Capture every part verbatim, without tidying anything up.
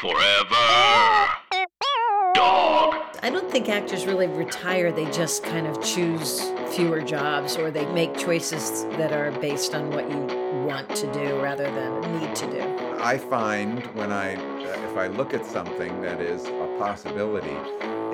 Forever Dog. I don't think actors really retire. They just kind of choose fewer jobs, or they make choices that are based on what you want to do rather than need to do. I find when I, if I look at something that is a possibility,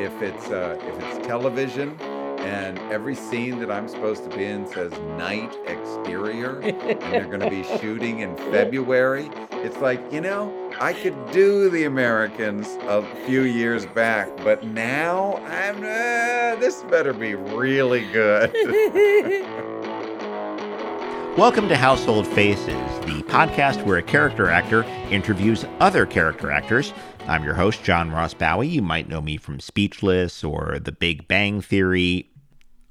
if it's uh, if it's television, and every scene that I'm supposed to be in says night exterior, and they're going to be shooting in February. It's like, you know, I could do The Americans a few years back, but now I'm, uh, this better be really good. Welcome to Household Faces, the podcast where a character actor interviews other character actors. I'm your host, John Ross Bowie. You might know me from Speechless or The Big Bang Theory,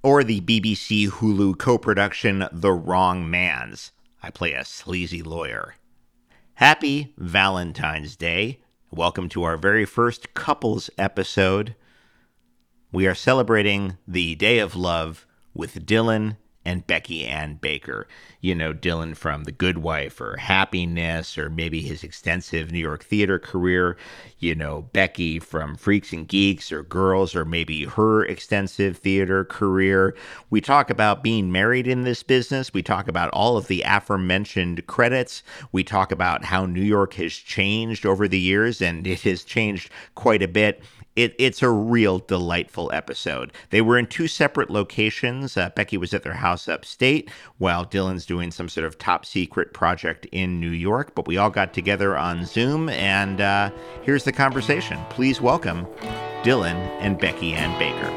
or the B B C Hulu co-production The Wrong Mans. I play a sleazy lawyer. Happy Valentine's Day. Welcome to our very first couples episode. We are celebrating the Day of Love with Dylan and Becky Ann Baker. You know Dylan from The Good Wife or Happiness, or maybe his extensive New York theater career. You know Becky from Freaks and Geeks or Girls, or maybe her extensive theater career. We talk about being married in this business. We talk about all of the aforementioned credits. We talk about how New York has changed over the years, and it has changed quite a bit. It, it's a real delightful episode. They were in two separate locations. Uh, Becky was at their house upstate, while Dylan's doing some sort of top secret project in New York. But we all got together on Zoom, and uh, here's the conversation. Please welcome Dylan and Becky Ann Baker.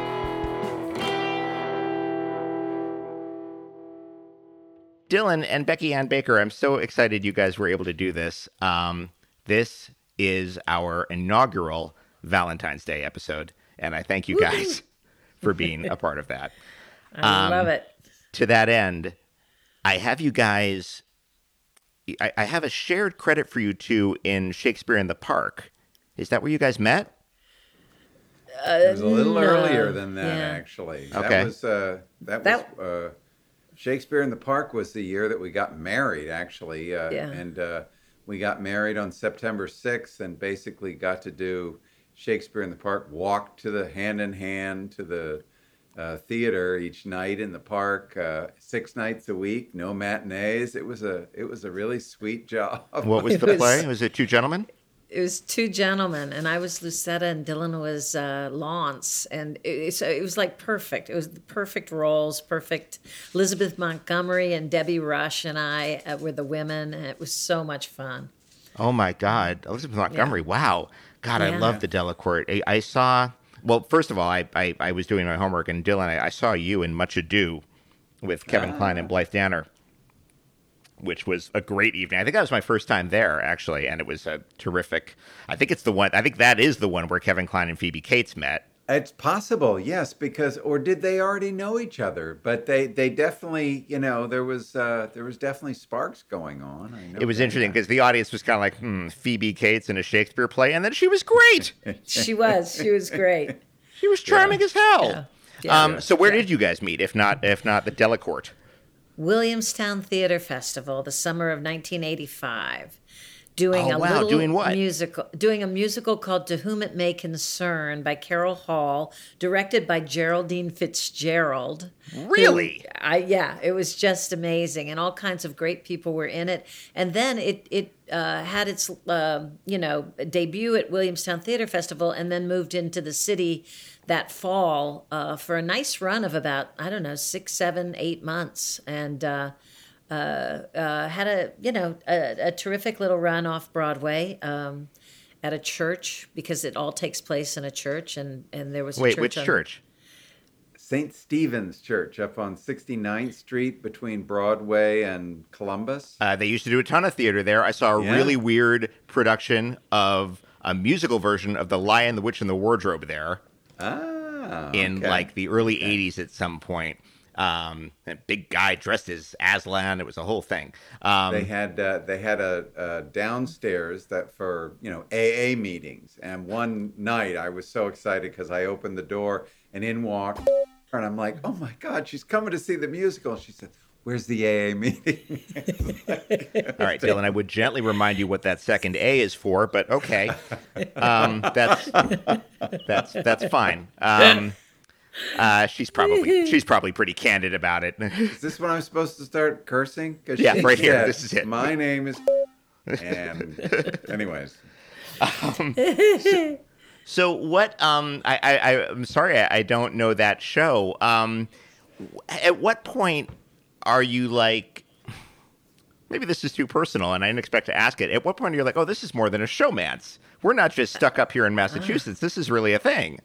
Dylan and Becky Ann Baker, I'm so excited you guys were able to do this. Um, this is our inaugural Valentine's Day episode, and I thank you guys for being a part of that. I um, love it. To that end, I have you guys, I, I have a shared credit for you two in Shakespeare in the Park. Is that where you guys met? Uh, it was a little no. earlier than that, yeah. actually. Okay. That was, uh, that that... was uh, Shakespeare in the Park was the year that we got married, actually. Uh, yeah. And uh, we got married on September sixth, and basically got to do Shakespeare in the Park, walked to the hand in hand to the uh, theater each night in the park, uh, six nights a week, no matinees. It was a it was a really sweet job. What was it the was, play? Was it Two Gentlemen? It was Two Gentlemen, and I was Lucetta, and Dylan was uh, Launce, and it, so it was like perfect. It was the perfect roles, perfect. Elizabeth Montgomery and Debbie Rush and I uh, were the women, and it was so much fun. Oh my God, Elizabeth Montgomery! Yeah. Wow. God, yeah. I love the Delacorte. I, I saw, well, first of all, I, I, I was doing my homework, and Dylan, I, I saw you in Much Ado with Kevin oh. Kline and Blythe Danner, which was a great evening. I think that was my first time there, actually, and it was a terrific, I think it's the one, I think that is the one where Kevin Kline and Phoebe Cates met. It's possible, yes, because, or did they already know each other? But they, they definitely, you know, there was uh, there was definitely sparks going on. I know it was interesting because the audience was kind of like, hmm, Phoebe Cates in a Shakespeare play, and then she was great. She was. She was great. She was charming yeah. as hell. Yeah. Yeah. Um, so where yeah. did you guys meet, if not if not the Delacorte? Williamstown Theater Festival, the summer of nineteen eighty-five. Doing oh, a wow. little doing what? musical, doing a musical called To Whom It May Concern by Carol Hall, directed by Geraldine Fitzgerald. Really? Who, I, yeah, it was just amazing, and all kinds of great people were in it. And then it it uh, had its uh, you know debut at Williamstown Theater Festival, and then moved into the city that fall uh, for a nice run of about I don't know six, seven, eight months, and. Uh, Uh, uh, had a, you know, a, a terrific little run off Broadway um, at a church, because it all takes place in a church. And, and there was a Wait, church. Wait, which on... church? Saint Stephen's Church up on sixty-ninth Street between Broadway and Columbus. Uh, they used to do a ton of theater there. I saw a yeah. really weird production of a musical version of The Lion, the Witch, and the Wardrobe there. Ah, okay. In like the early okay. eighties at some point. Um, a big guy dressed as Aslan. It was a whole thing. Um, they had uh, they had a, a downstairs that for you know A A meetings. And one night I was so excited because I opened the door and in walked, and I'm like, oh my God, she's coming to see the musical. She said, where's the A A meeting? Like, all right, Dylan, I would gently remind you what that second A is for, but okay. Um, that's that's that's fine. Um, uh, she's probably she's probably pretty candid about it. Is this when I'm supposed to start cursing? Yeah, right here. Said, this is it. My name is... and anyways. Um, so, so what... Um, I, I, I'm sorry, I, I don't know that show. Um, at what point... Are you like, maybe this is too personal and I didn't expect to ask it. At what point are you like, oh, this is more than a showmance. We're not just stuck up here in Massachusetts. This is really a thing.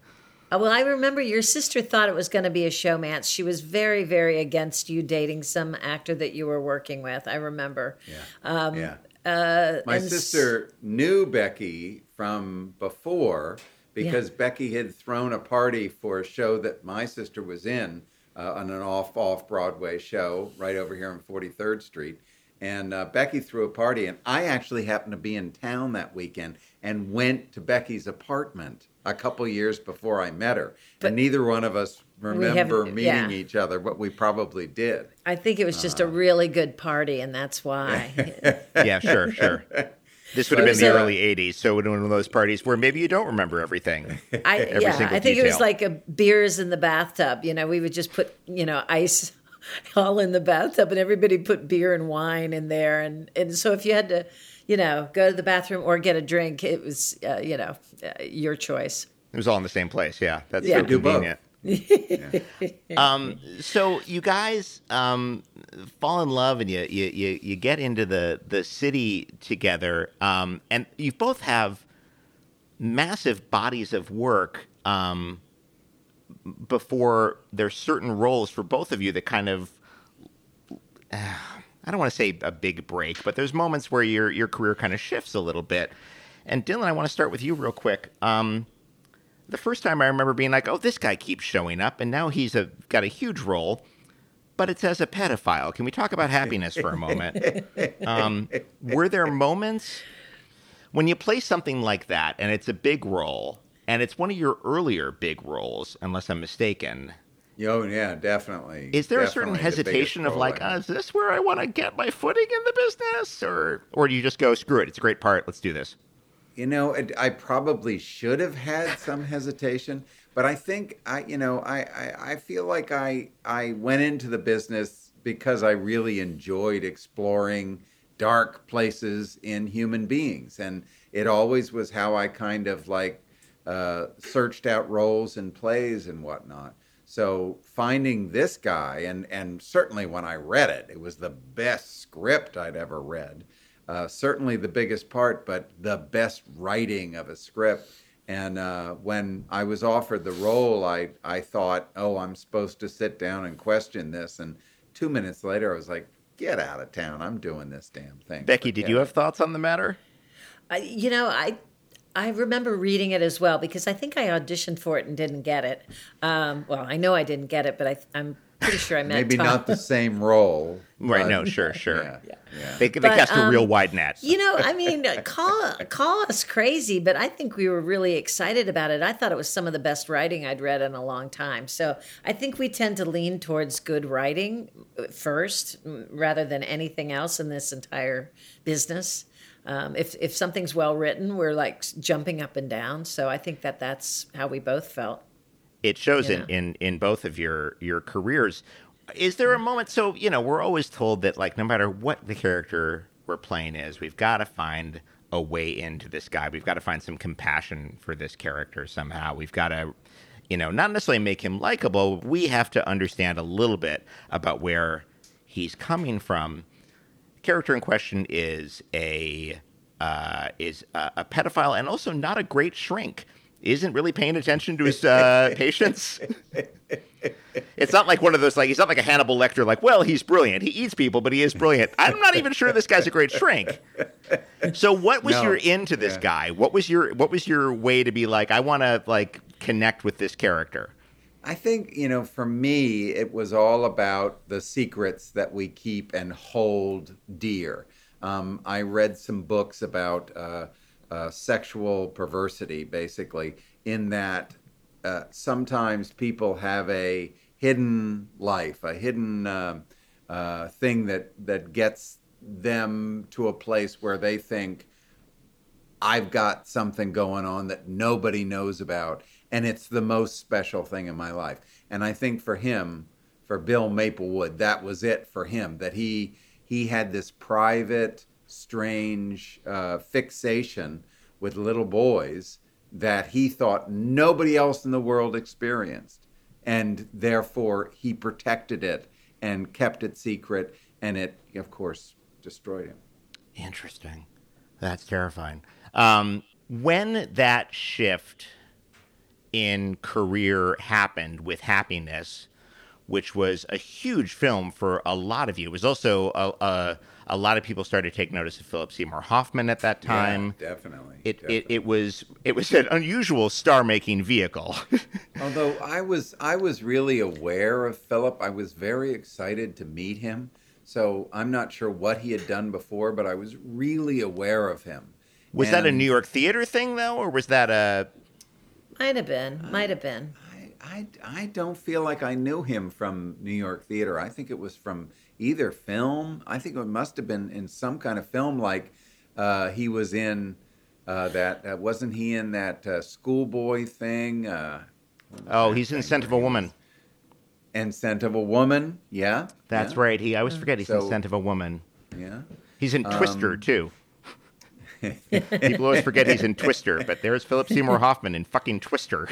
Well, I remember your sister thought it was going to be a showmance. She was very, very against you dating some actor that you were working with. I remember. Yeah. Um, yeah. Uh, My sister s- knew Becky from before because yeah. Becky had thrown a party for a show that my sister was in. Uh, on an off off Broadway show right over here on forty-third Street. And uh, Becky threw a party, and I actually happened to be in town that weekend and went to Becky's apartment a couple years before I met her. But and neither one of us remember meeting yeah. each other, but we probably did. I think it was just uh, a really good party, and that's why. Yeah, sure, sure. This would have been the a, early eighties, so one of those parties where maybe you don't remember everything. I, every yeah, single I think detail. It was like a beers in the bathtub. You know, we would just put, you know, ice all in the bathtub, and everybody put beer and wine in there. And, and so if you had to, you know, go to the bathroom or get a drink, it was, uh, you know, uh, your choice. It was all in the same place, yeah. That's yeah. so convenient. Yeah. um, so you guys um, fall in love and you you, you, you get into the, the city together, um, and you both have massive bodies of work um, before there's certain roles for both of you that kind of uh, I don't want to say a big break, but there's moments where your your career kind of shifts a little bit. And Dylan, I want to start with you real quick. Um, The first time I remember being like, oh, this guy keeps showing up, and now he's a, got a huge role, but it's as a pedophile. Can we talk about Happiness for a moment? Um, were there moments when you play something like that, and it's a big role, and it's one of your earlier big roles, unless I'm mistaken? Oh, yeah, definitely. Is there definitely a certain hesitation of like, oh, is this where I want to get my footing in the business? Or, or do you just go, screw it, it's a great part, let's do this? You know, I probably should have had some hesitation, but I think I, you know, I, I, I feel like I, I went into the business because I really enjoyed exploring dark places in human beings. And it always was how I kind of like uh, searched out roles and plays and whatnot. So finding this guy, and, and certainly when I read it, it was the best script I'd ever read. Uh, certainly the biggest part, but the best writing of a script. And uh, when I was offered the role, I, I thought, oh, I'm supposed to sit down and question this. And two minutes later, I was like, get out of town. I'm doing this damn thing. Becky, did you have thoughts on the matter? Uh, you know, I... I remember reading it as well, because I think I auditioned for it and didn't get it. Um, well, I know I didn't get it, but I, I'm pretty sure I met Maybe Tom. Not the same role. Right, no, sure, sure. Yeah, yeah. Yeah. They, they but, cast um, a real wide net. You know, I mean, call, call us crazy, but I think we were really excited about it. I thought it was some of the best writing I'd read in a long time. So I think we tend to lean towards good writing first rather than anything else in this entire business. Um, if if something's well written, we're like jumping up and down. So I think that that's how we both felt. It shows in, in in both of your your careers. Is there a moment? So you know, we're always told that like no matter what the character we're playing is, we've got to find a way into this guy. We've got to find some compassion for this character somehow. We've got to, you know, not necessarily make him likable. We have to understand a little bit about where he's coming from. Character in question is a uh, is a, a pedophile and also not a great shrink. Isn't really paying attention to his uh, patients. It's not like one of those like he's not like a Hannibal Lecter. Like, well, he's brilliant. He eats people, but he is brilliant. I'm not even sure this guy's a great shrink. So, what was no. your into this yeah. guy? What was your what was your way to be like? I want to like connect with this character. I think, you know, for me, it was all about the secrets that we keep and hold dear. Um, I read some books about uh, uh, sexual perversity, basically, in that uh, sometimes people have a hidden life, a hidden uh, uh, uh, thing that that gets them to a place where they think, I've got something going on that nobody knows about, and it's the most special thing in my life. And I think for him, for Bill Maplewood, that was it for him, that he he had this private, strange uh, fixation with little boys that he thought nobody else in the world experienced. And therefore, he protected it and kept it secret, and it, of course, destroyed him. Interesting. That's terrifying. Um, when that shift in career happened with Happiness, which was a huge film for a lot of you, it was also a, a, a lot of people started to take notice of Philip Seymour Hoffman at that time. Yeah, definitely. It, definitely. It, it was it was an unusual star-making vehicle. Although I was I was really aware of Philip, I was very excited to meet him. So I'm not sure what he had done before, but I was really aware of him. Was and that a New York theater thing, though, or was that a... Might have been. I, might have been. I, I, I don't feel like I knew him from New York theater. I think it was from either film. I think it must have been in some kind of film, like uh, he was in uh, that... Uh, wasn't he in that uh, schoolboy thing? Uh, oh, he's in Scent of a Woman. And Scent of a Woman, yeah. That's yeah. right. He I always forget he's so, in Scent of a Woman. Yeah. He's in Twister, um, too. People always forget he's in Twister, but there's Philip Seymour Hoffman in fucking Twister.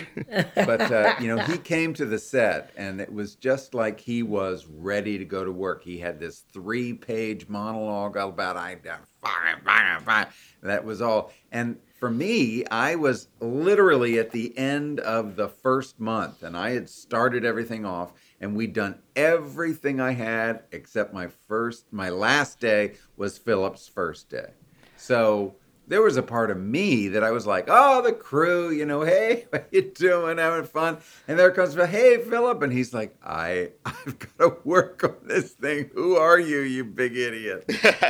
But, uh, you know, he came to the set, and it was just like he was ready to go to work. He had this three-page monologue about, I done fine, fine, fine. That was all. And for me, I was literally at the end of the first month, and I had started everything off, and we'd done everything I had, except my first, my last day was Philip's first day. So there was a part of me that I was like, oh, the crew, you know, hey, what you doing, having fun? And there comes, hey, Philip, and he's like, I, I've got to work on this thing. Who are you, you big idiot?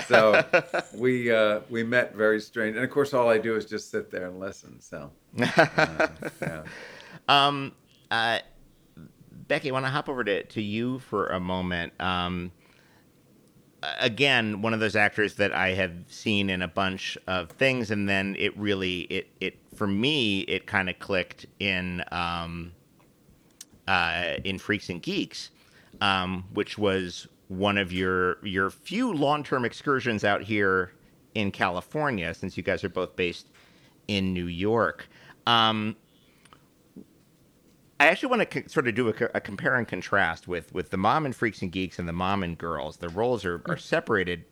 So we uh, we met very strange. And, of course, all I do is just sit there and listen. So, uh, yeah. Um, uh, Becky, I want to hop over to, to you for a moment. Um, again, one of those actors that I have seen in a bunch of things, and then it really, it, it for me, it kind of clicked in um, uh, in Freaks and Geeks, um, which was one of your your few long-term excursions out here in California, since you guys are both based in New York. Um I actually want to sort of do a, a compare and contrast with, with the mom in Freaks and Geeks and the mom in Girls. The roles are, are separated,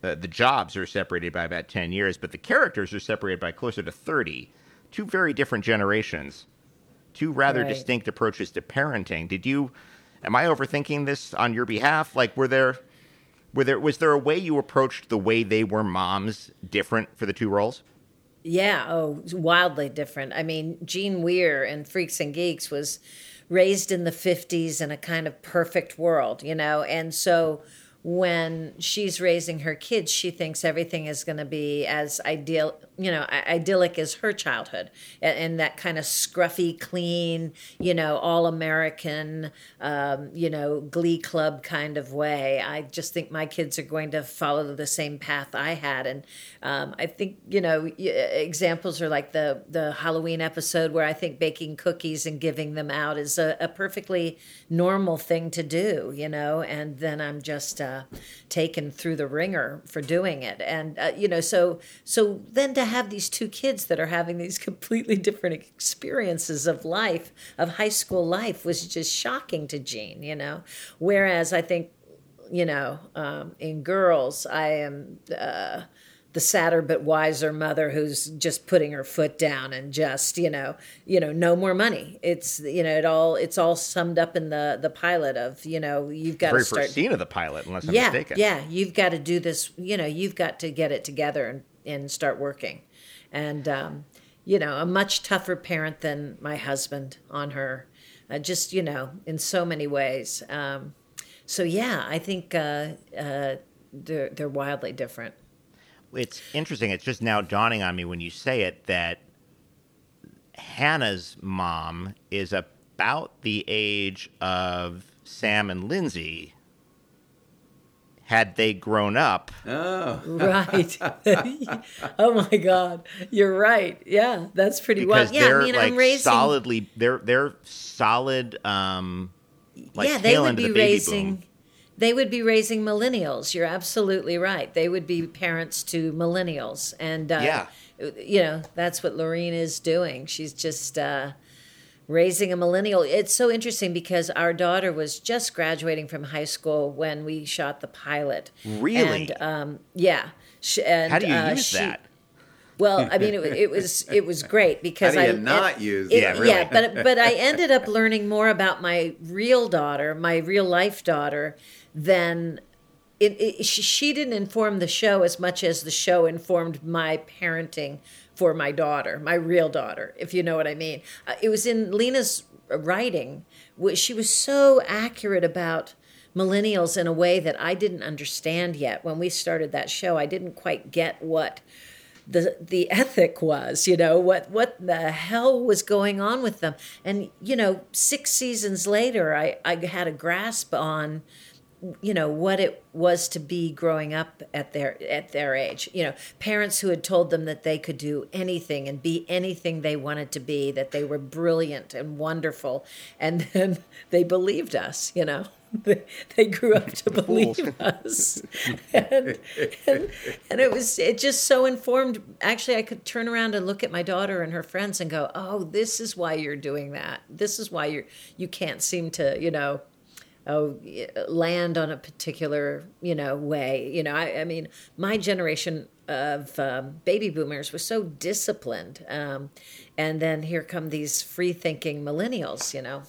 the, the jobs are separated by about ten years, but the characters are separated by closer to thirty. Two very different generations, two rather right. distinct approaches to parenting. Did you, am I overthinking this on your behalf? Like, were there, were there, was there a way you approached the way they were moms different for the two roles? Yeah, oh, wildly different. I mean, Jean Weir in Freaks and Geeks was raised in the fifties in a kind of perfect world, you know? And so when she's raising her kids, she thinks everything is going to be as ideal, you know, idyllic as her childhood. And, and that kind of scruffy, clean, you know, all-American, um, you know, glee club kind of way. I just think my kids are going to follow the same path I had. And um, I think, you know, examples are like the, the Halloween episode where I think baking cookies and giving them out is a, a perfectly normal thing to do, you know? And then I'm just... Uh, taken through the ringer for doing it. And, uh, you know, so so then to have these two kids that are having these completely different experiences of life, of high school life, was just shocking to Jean, you know. Whereas I think, you know, um, in Girls, I am uh, the sadder but wiser mother who's just putting her foot down and just, you know, you know, no more money. It's, you know, it all, it's all summed up in the, the pilot of, you know, you've got to start. Very first scene of the pilot, unless I'm yeah, mistaken. Yeah. You've got to do this, you know, you've got to get it together and, and start working. And, um, you know, a much tougher parent than my husband on her, uh, just, you know, in so many ways. Um, so yeah, I think, uh, uh, they're, they're wildly different. It's interesting. It's just now dawning on me when you say it that Hannah's mom is about the age of Sam and Lindsay had they grown up. Oh. Right. Oh, my God. You're right. Yeah, that's pretty wild. Because well. they're, yeah, I mean, like, I'm raising... solidly, they're, they're solid, um, like, yeah, they would be the raising, boom. They would be raising millennials. You're absolutely right. They would be parents to millennials. And, uh, yeah. you know, that's what Lorene is doing. She's just... Uh, raising a millennial. It's so interesting because our daughter was just graduating from high school when we shot the pilot. Really? And, um, yeah. She, and, How do you uh, use she, that? Well, I mean, it, it was it was great because How do you I not use it, yeah, really. yeah, but but I ended up learning more about my real daughter, my real life daughter, than. It, it, she didn't inform the show as much as the show informed my parenting for my daughter, my real daughter, if you know what I mean. Uh, it was in Lena's writing. She was so accurate about millennials in a way that I didn't understand yet. When we started that show, I didn't quite get what the the ethic was, you know, what, what the hell was going on with them. And, you know, six seasons later, I, I had a grasp on... you know, what it was to be growing up at their at their age. You know, parents who had told them that they could do anything and be anything they wanted to be, that they were brilliant and wonderful, and then they believed us, you know. They, they grew up to believe us. And, and, and it was it just so informed. Actually, I could turn around and look at my daughter and her friends and go, oh, this is why you're doing that. This is why you're, you can't seem to, you know, Oh, land on a particular, you know, way. You know, I, I mean, my generation of um, baby boomers was so disciplined. Um, and then here come these free-thinking millennials, you know.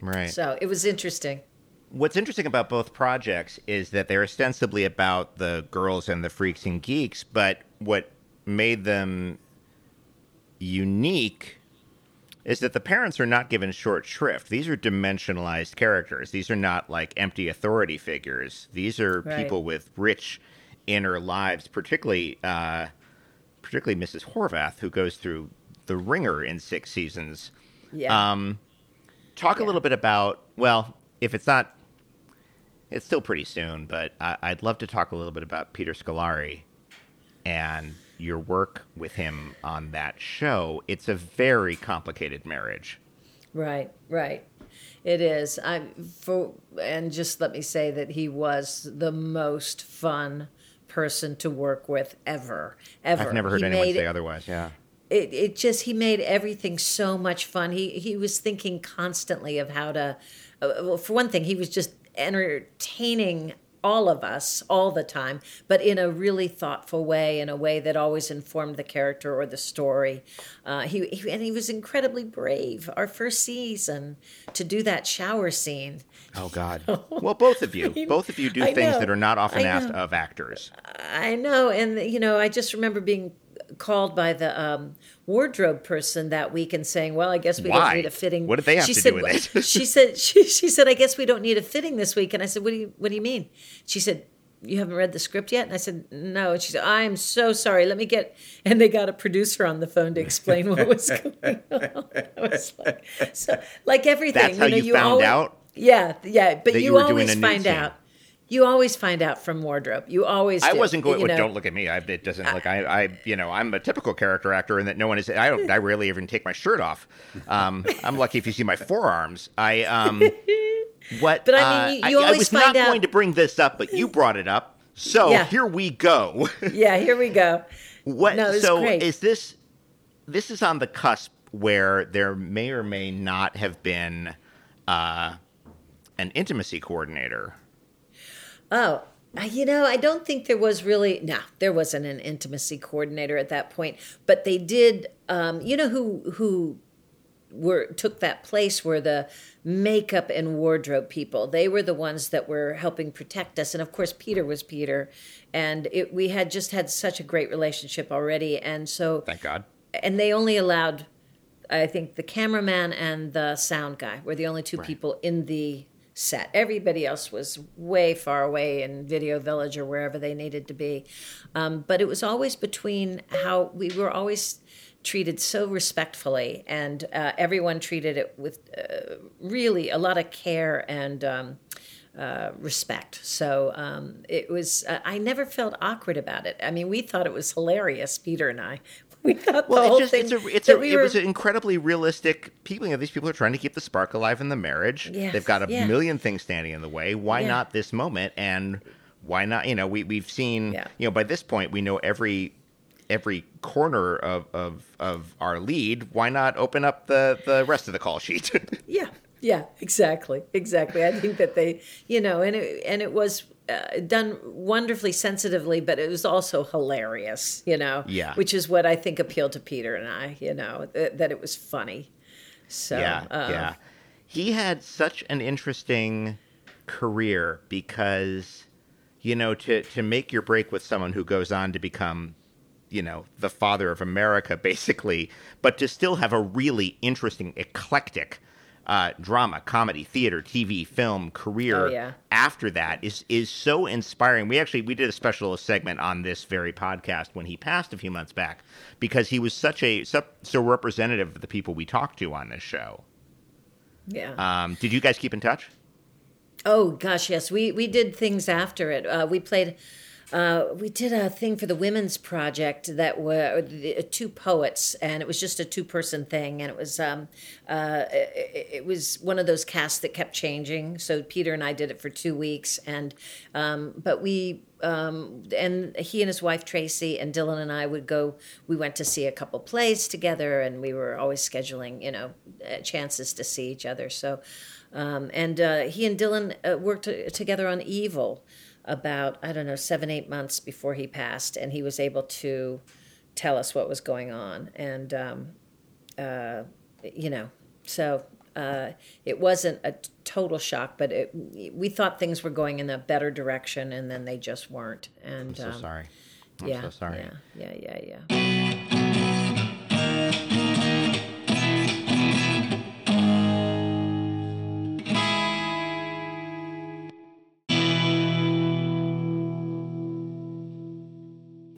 Right. So it was interesting. What's interesting about both projects is that they're ostensibly about the girls and the freaks and geeks, but what made them unique is that the parents are not given short shrift. These are dimensionalized characters. These are not like empty authority figures. These are right. people with rich inner lives, particularly uh, particularly Missus Horvath, who goes through the ringer in six seasons. Yeah. Um, talk yeah. a little bit about, well, if it's not, it's still pretty soon, but I, I'd love to talk a little bit about Peter Scolari and your work with him on that show. It's a very complicated marriage. Right, right. It is. I for and just let me say that he was the most fun person to work with ever, ever. I've never heard he anyone made, say otherwise, yeah. It it just, he made everything so much fun. He, he was thinking constantly of how to, uh, well, for one thing, he was just entertaining all of us, all the time, but in a really thoughtful way, in a way that always informed the character or the story. Uh, he, he and he was incredibly brave. Our first season, to do that shower scene. Oh God! Well, both of you, I mean, both of you do I things know, that are not often asked of actors. I know, and you know, I just remember being called by the um, wardrobe person that week and saying, well, I guess we Why? don't need a fitting. What did they have she to said, do with it? she said, she, she said, I guess we don't need a fitting this week. And I said, what do you, what do you mean? She said, you haven't read the script yet? And I said, no. And she said, I'm so sorry. Let me get, and they got a producer on the phone to explain what was going on. I was like, so like everything. That's how you, know, you, you found always, out? Yeah. Yeah. But you, you always find out. Scene. You always find out from wardrobe. You always do. I wasn't going, you know, don't look at me. I, it doesn't look, I, I, you know, I'm a typical character actor in that no one is, I don't, I rarely even take my shirt off. Um, I'm lucky if you see my forearms. I, um, what, but I mean, you, you uh, always I, I was find not out. going to bring this up, but you brought it up. So yeah. here we go. yeah, here we go. What, no, so great. is this, this is on the cusp where there may or may not have been uh, an intimacy coordinator. Oh, you know, I don't think there was really, no, there wasn't an intimacy coordinator at that point, but they did, um, you know, who, who were, took that place were the makeup and wardrobe people. They were the ones that were helping protect us. And of course, Peter was Peter. And it, we had just had such a great relationship already. And so, thank God. And they only allowed, I think the cameraman and the sound guy were the only two right. people in the set. Everybody else was way far away in Video Village or wherever they needed to be. Um, but it was always between how we were always treated so respectfully, and uh, everyone treated it with uh, really a lot of care and um, uh, respect. So um, it was, uh, I never felt awkward about it. I mean, we thought it was hilarious, Peter and I. We thought well, the whole it just, thing it's a, it's a, we it were... was an incredibly realistic people. You know, these people are trying to keep the spark alive in the marriage. Yes, They've got a yeah. million things standing in the way. Why yeah. not this moment? And why not? You know, we we've seen. Yeah. You know, by this point, we know every every corner of of, of our lead. Why not open up the, the rest of the call sheet? yeah. Yeah. Exactly. Exactly. I think that they, you know, and it, and it was. Uh, done wonderfully sensitively, but it was also hilarious, you know, yeah. which is what I think appealed to Peter and I, you know, th- that it was funny. So, yeah, um, yeah. He had such an interesting career because, you know, to, to make your break with someone who goes on to become, you know, the father of America, basically, but to still have a really interesting, eclectic Uh, drama, comedy, theater, T V, film, career oh, yeah. after that is is so inspiring. We actually, we did a special segment on this very podcast when he passed a few months back because he was such a, so, so representative of the people we talked to on this show. Yeah. Um, did you guys keep in touch? Oh, gosh, yes. We, we did things after it. Uh, we played... Uh, we did a thing for the Women's Project that were uh, two poets, and it was just a two-person thing, and it was um, uh, it, it was one of those casts that kept changing. So Peter and I did it for two weeks, and um, but we um, and he and his wife Tracy and Dylan and I would go. We went to see a couple plays together, and we were always scheduling, you know, chances to see each other. So um, and uh, he and Dylan uh, worked together on Evil. About, I don't know, seven, eight months before he passed, and he was able to tell us what was going on. And, um, uh, you know, so uh, it wasn't a t- total shock, but it, we thought things were going in a better direction, and then they just weren't. And, I'm so um, sorry. I'm yeah, so sorry. Yeah, yeah, yeah, yeah.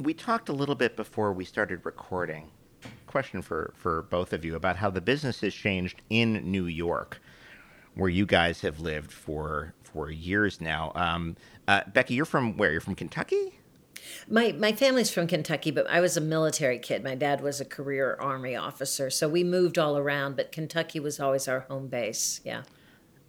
We talked a little bit before we started recording. Question for, for both of you about how the business has changed in New York, where you guys have lived for for years now. Um, uh, Becky, you're from where? You're from Kentucky? My my family's from Kentucky, but I was a military kid. My dad was a career Army officer, so we moved all around, but Kentucky was always our home base. Yeah.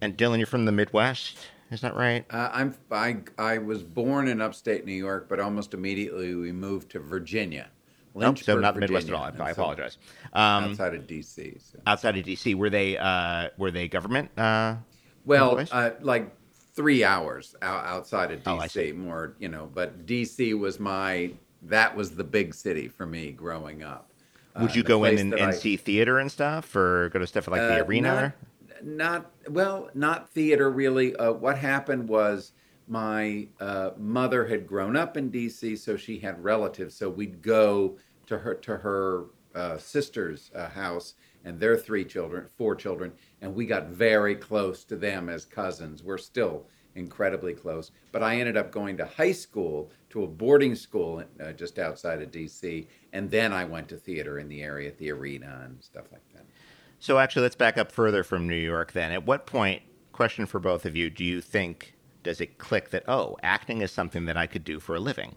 And Dylan, you're from the Midwest? Is that right? Uh, I'm I I was born in upstate New York, but almost immediately we moved to Virginia. Lynchburg, so not the Midwest Virginia, at all. I, I apologize. Um, outside of D C. So. Outside of D C, were they uh, were they government? Uh, well, uh, like three hours outside of D C. Oh, more, you know, but D C was my that was the big city for me growing up. Would uh, you go in and, and I, see theater and stuff, or go to stuff like uh, the arena? Not, Not, well, not theater, really. Uh, what happened was my uh, mother had grown up in D C, so she had relatives. So we'd go to her to her uh, sister's uh, house, and their three children, four children, and we got very close to them as cousins. We're still incredibly close. But I ended up going to high school, to a boarding school uh, just outside of D C, and then I went to theater in the area at the arena and stuff like that. So actually, let's back up further from New York then. At what point, question for both of you, do you think, does it click that, oh, acting is something that I could do for a living?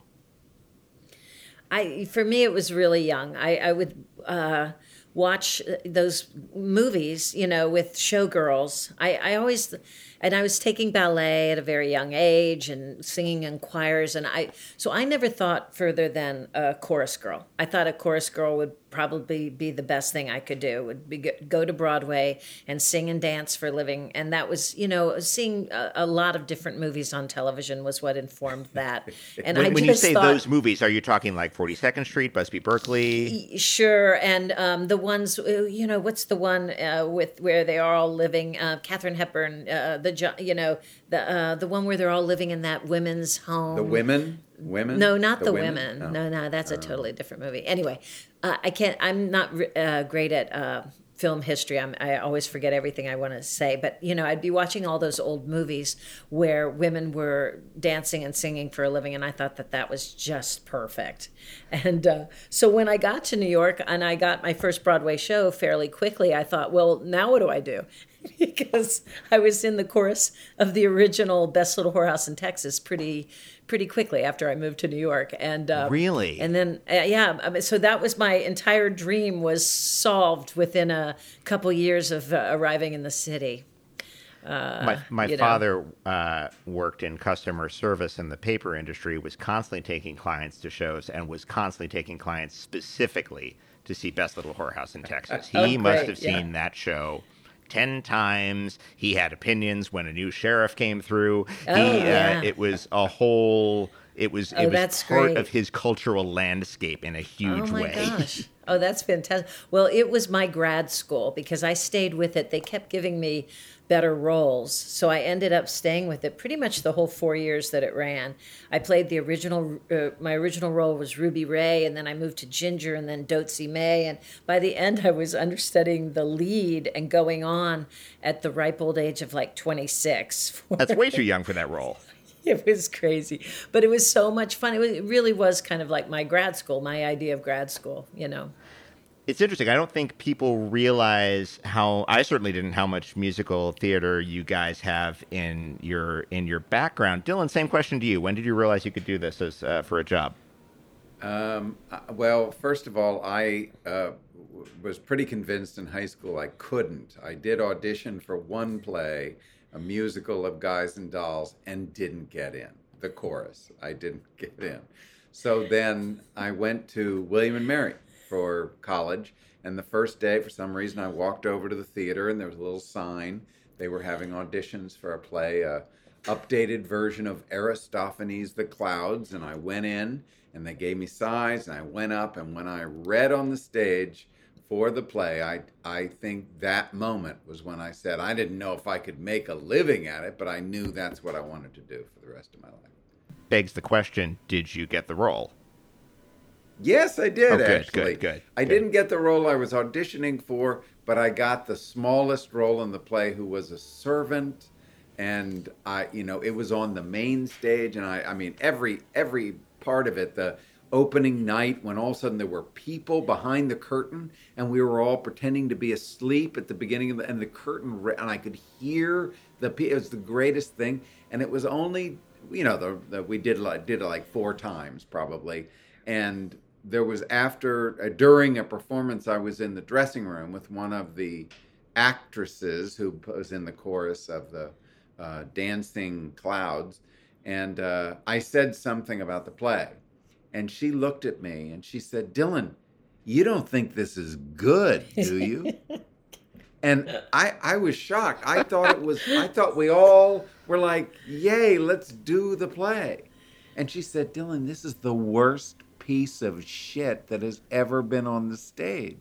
I, for me, it was really young. I, I would uh, watch those movies, you know, with showgirls. I, I always, and I was taking ballet at a very young age and singing in choirs. And I, so I never thought further than a chorus girl. I thought a chorus girl would probably be the best thing I could do, would be go to Broadway and sing and dance for a living. And that was, you know, seeing a, a lot of different movies on television was what informed that. And when, I when just you say thought, those movies, are you talking like forty-second Street, Busby Berkeley? Sure. And um, the ones, you know, what's the one uh, with where they are all living? Uh, Katharine Hepburn, uh, the, you know, the, uh, the one where they're all living in that women's home. The Women? Women? No, not The, the Women. women. No. no, no, that's a totally different movie. Anyway, uh, I can't, I'm not uh, great at uh, film history. I'm, I always forget everything I want to say. But, you know, I'd be watching all those old movies where women were dancing and singing for a living, and I thought that that was just perfect. And uh, so when I got to New York and I got my first Broadway show fairly quickly, I thought, well, now what do I do? because I was in the chorus of the original Best Little Whorehouse in Texas pretty pretty quickly after I moved to New York. And uh, really? And then, uh, yeah, I mean, so that was my entire dream was solved within a couple years of uh, arriving in the city. Uh, my my father uh, worked in customer service in the paper industry, was constantly taking clients to shows, and was constantly taking clients specifically to see Best Little Whorehouse in Texas. He oh, must have seen yeah. that show ten times. He had opinions when a new sheriff came through. Oh, he, yeah. uh, it was a whole, it was, oh, it was part great. of his cultural landscape in a huge oh, my way. Gosh. Oh, that's fantastic. Well, it was my grad school because I stayed with it. They kept giving me better roles. So I ended up staying with it pretty much the whole four years that it ran. I played the original, uh, my original role was Ruby Ray, and then I moved to Ginger and then Dotsy May. And by the end, I was understudying the lead and going on at the ripe old age of like twenty-six. That's way too young for that role. It was crazy, but it was so much fun. It, was, it really was kind of like my grad school, my idea of grad school, you know. It's interesting. I don't think people realize how, I certainly didn't, how much musical theater you guys have in your in your background. Dylan, same question to you. When did you realize you could do this as uh, for a job? Um, well, first of all, I uh, w- was pretty convinced in high school I couldn't. I did audition for one play, a musical of Guys and Dolls, and didn't get in. The chorus. I didn't get in. So then I went to William and Mary for college, and the first day, for some reason, I walked over to the theater, and there was a little sign. They were having auditions for a play, a updated version of Aristophanes' The Clouds, and I went in, and they gave me sides, and I went up, and when I read on the stage for the play, I, I think that moment was when I said, I didn't know if I could make a living at it, but I knew that's what I wanted to do for the rest of my life. Begs the question, did you get the role? Yes, I did, oh, good, actually. Good, good, I good. didn't get the role I was auditioning for, but I got the smallest role in the play, who was a servant, and I, you know, it was on the main stage, and I, I mean, every every part of it, the opening night when all of a sudden there were people behind the curtain, and we were all pretending to be asleep at the beginning of the, and the curtain, and I could hear the, it was the greatest thing, and it was only, you know, the, the we did like, did it like four times probably, and there was after, uh, during a performance, I was in the dressing room with one of the actresses who was in the chorus of the uh, Dancing Clouds. And uh, I said something about the play. And she looked at me and she said, Dylan, you don't think this is good, do you? And I, I was shocked. I thought it was, I thought we all were like, yay, let's do the play. And she said, Dylan, this is the worst piece of shit that has ever been on the stage.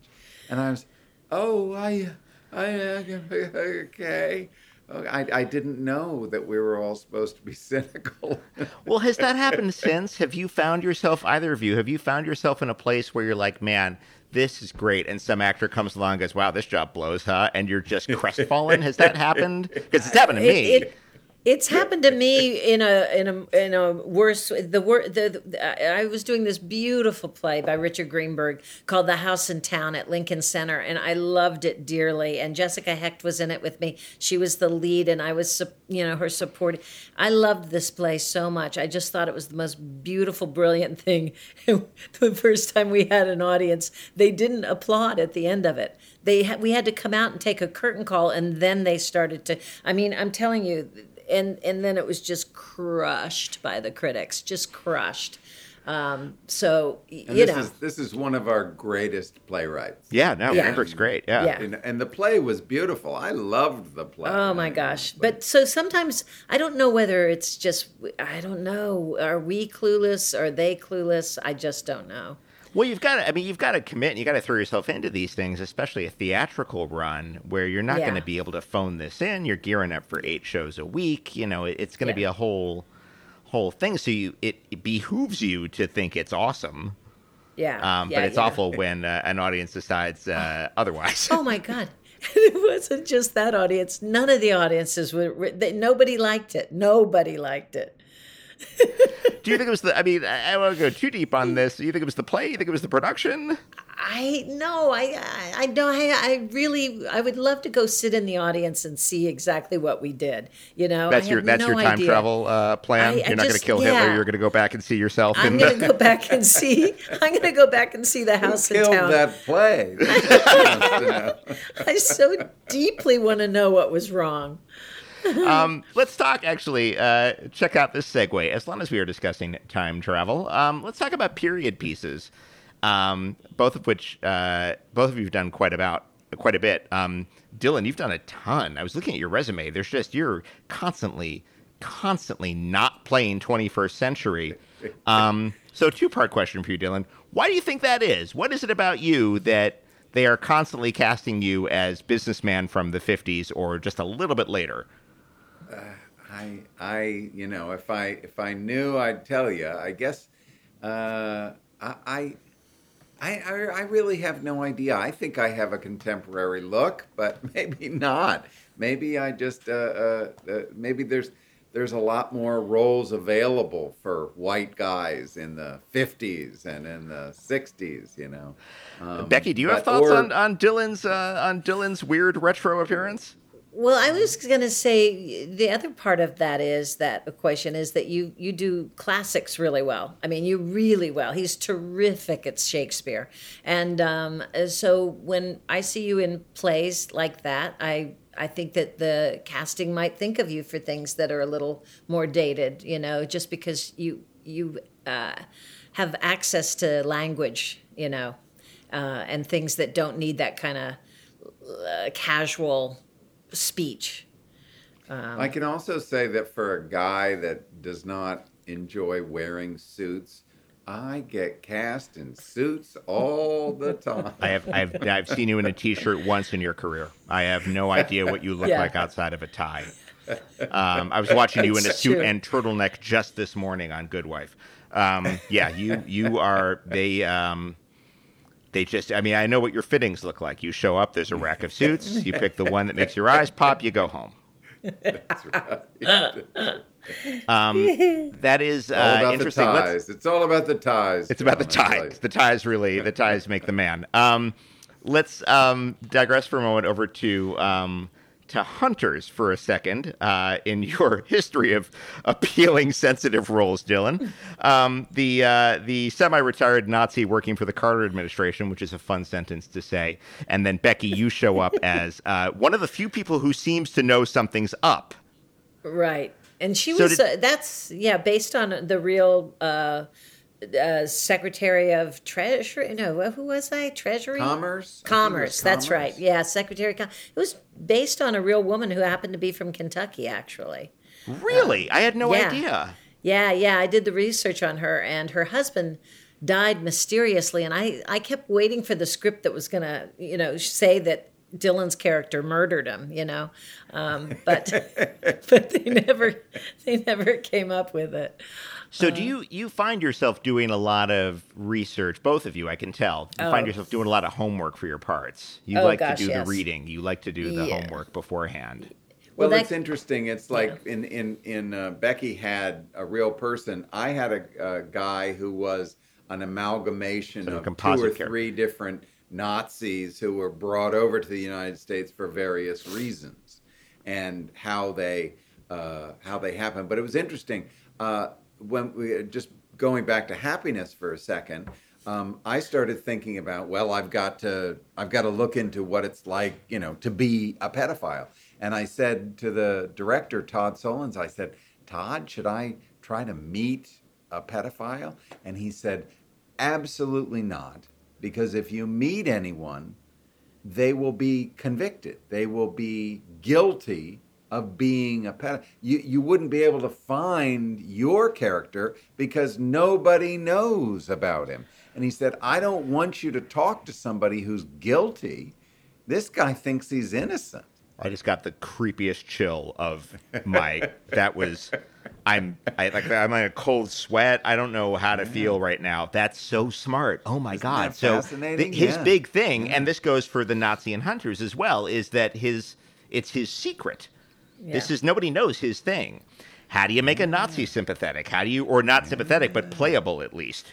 And I was, oh, I, I, okay. I, I didn't know that we were all supposed to be cynical. Well, has that happened since? Have you found yourself, either of you, have you found yourself in a place where you're like, man, this is great, and some actor comes along and goes, wow, this job blows, huh? And you're just crestfallen? Has that happened? Because it's happened to me. It, it, It's happened to me in a in a in a worse the wor the, the I was doing this beautiful play by Richard Greenberg called The House in Town at Lincoln Center, and I loved it dearly, and Jessica Hecht was in it with me. She was the lead and I was, you know, her support. I loved this play so much. I just thought it was the most beautiful, brilliant thing. The first time we had an audience, they didn't applaud at the end of it. They ha- we had to come out and take a curtain call, and then they started to, I mean, I'm telling you, and and then it was just crushed by the critics, just crushed. Um, so, y- you this know. Is, this is one of our greatest playwrights. Yeah, no, yeah. Greenberg's great, yeah. yeah. And, and the play was beautiful. I loved the play. Oh, my gosh. But so sometimes, I don't know whether it's just, I don't know, are we clueless? Are they clueless? I just don't know. Well, you've got to, I mean, you've got to commit and you've got to throw yourself into these things, especially a theatrical run where you're not yeah. going to be able to phone this in. You're gearing up for eight shows a week. You know, it's going to yeah. be a whole, whole thing. So you, it, it behooves you to think it's awesome. Yeah. Um, yeah but it's yeah. awful when uh, an audience decides uh, oh. otherwise. Oh, my God. It wasn't just that audience. None of the audiences were, they, nobody liked it. Nobody liked it. Do you think it was the, I mean, I don't want to go too deep on this. Do you think it was the play? Do you think it was the production? I no, I I know I, I really I would love to go sit in the audience and see exactly what we did. You know, that's I your that's no your time idea. travel uh, plan. I, you're I not going to kill yeah. Hitler. You're going to go back and see yourself. I'm going to go back and see. I'm going to go back and see the house Who in killed town. That play. I so deeply want to know what was wrong. um, let's talk, actually, uh, check out this segue. As long as we are discussing time travel, um, let's talk about period pieces, um, both of which, uh, both of you have done quite about, quite a bit. Um, Dylan, you've done a ton. I was looking at your resume. There's just, you're constantly, constantly not playing twenty-first century. Um, so two-part question for you, Dylan. Why do you think that is? What is it about you that they are constantly casting you as businessman from the fifties or just a little bit later? Uh, I, I, you know, if I, if I knew, I'd tell you. I guess, uh, I, I, I really have no idea. I think I have a contemporary look, but maybe not. Maybe I just, uh, uh, uh, maybe there's, there's a lot more roles available for white guys in the fifties and in the sixties, you know. Um, Becky, do you but, have thoughts or, on, on Dylan's, uh, on Dylan's weird retro appearance? Well, I was going to say the other part of that is that equation is that you, you do classics really well. I mean, you really well. He's terrific at Shakespeare. And um, so when I see you in plays like that, I I think that the casting might think of you for things that are a little more dated, you know, just because you you uh, have access to language, you know, uh, and things that don't need that kind of uh, casual speech. Um, I can also say that for a guy that does not enjoy wearing suits, I get cast in suits all the time. I have, I've, I've seen you in a T-shirt once in your career. I have no idea what you look yeah. like outside of a tie. Um, I was watching you in a suit and turtleneck just this morning on Good Wife. Um, yeah, you, you are, they, um, they just, I mean, I know what your fittings look like. You show up, there's a rack of suits. You pick the one that makes your eyes pop, you go home. That's right. um, that is uh, all about interesting. The ties. It's all about the ties. It's about the ties. The ties really. The ties make the man. Um, let's um, digress for a moment over to um, to Hunters for a second. Uh, in your history of appealing sensitive roles, Dylan, um, the uh, the semi-retired Nazi working for the Carter administration, which is a fun sentence to say, and then Becky, you show up as uh, one of the few people who seems to know something's up. Right. And she so was, did, uh, that's, yeah, based on the real uh, uh, Secretary of Treasury, no, who was I? Treasury? Commerce. Commerce, that's commerce. Right. Yeah, Secretary of Commerce. It was based on a real woman who happened to be from Kentucky, actually. Really? Uh, I had no yeah. idea. Yeah, yeah, I did the research on her, and her husband died mysteriously, and I, I kept waiting for the script that was going to, you know, say that Dylan's character murdered him, you know, um, but but they never they never came up with it. So uh, do you you find yourself doing a lot of research? Both of you, I can tell. You oh. find yourself doing a lot of homework for your parts. You oh, like gosh, to do yes. the reading. You like to do the yeah. homework beforehand. Well, well that, it's interesting. It's like yeah. in in in uh, Becky had a real person. I had a, a guy who was an amalgamation so of two or character. three different Nazis who were brought over to the United States for various reasons, and how they uh, how they happened. But it was interesting uh, when we just going back to Happiness for a second. Um, I started thinking about well, I've got to I've got to look into what it's like, you know, to be a pedophile. And I said to the director, Todd Solondz, I said, Todd, should I try to meet a pedophile? And he said, absolutely not. Because if you meet anyone, they will be convicted. They will be guilty of being a pedophile. You, you wouldn't be able to find your character because nobody knows about him. And he said, I don't want you to talk to somebody who's guilty. This guy thinks he's innocent. I just got the creepiest chill of my, that was, I'm I, like I'm in a cold sweat. I don't know how to yeah. feel right now. That's so smart. Oh my Isn't God. So th- his yeah. big thing, yeah. and this goes for the Nazi and Hunters as well, is that his, it's his secret. Yeah. This is, nobody knows his thing. How do you make a Nazi sympathetic? How do you, or not sympathetic, but playable at least?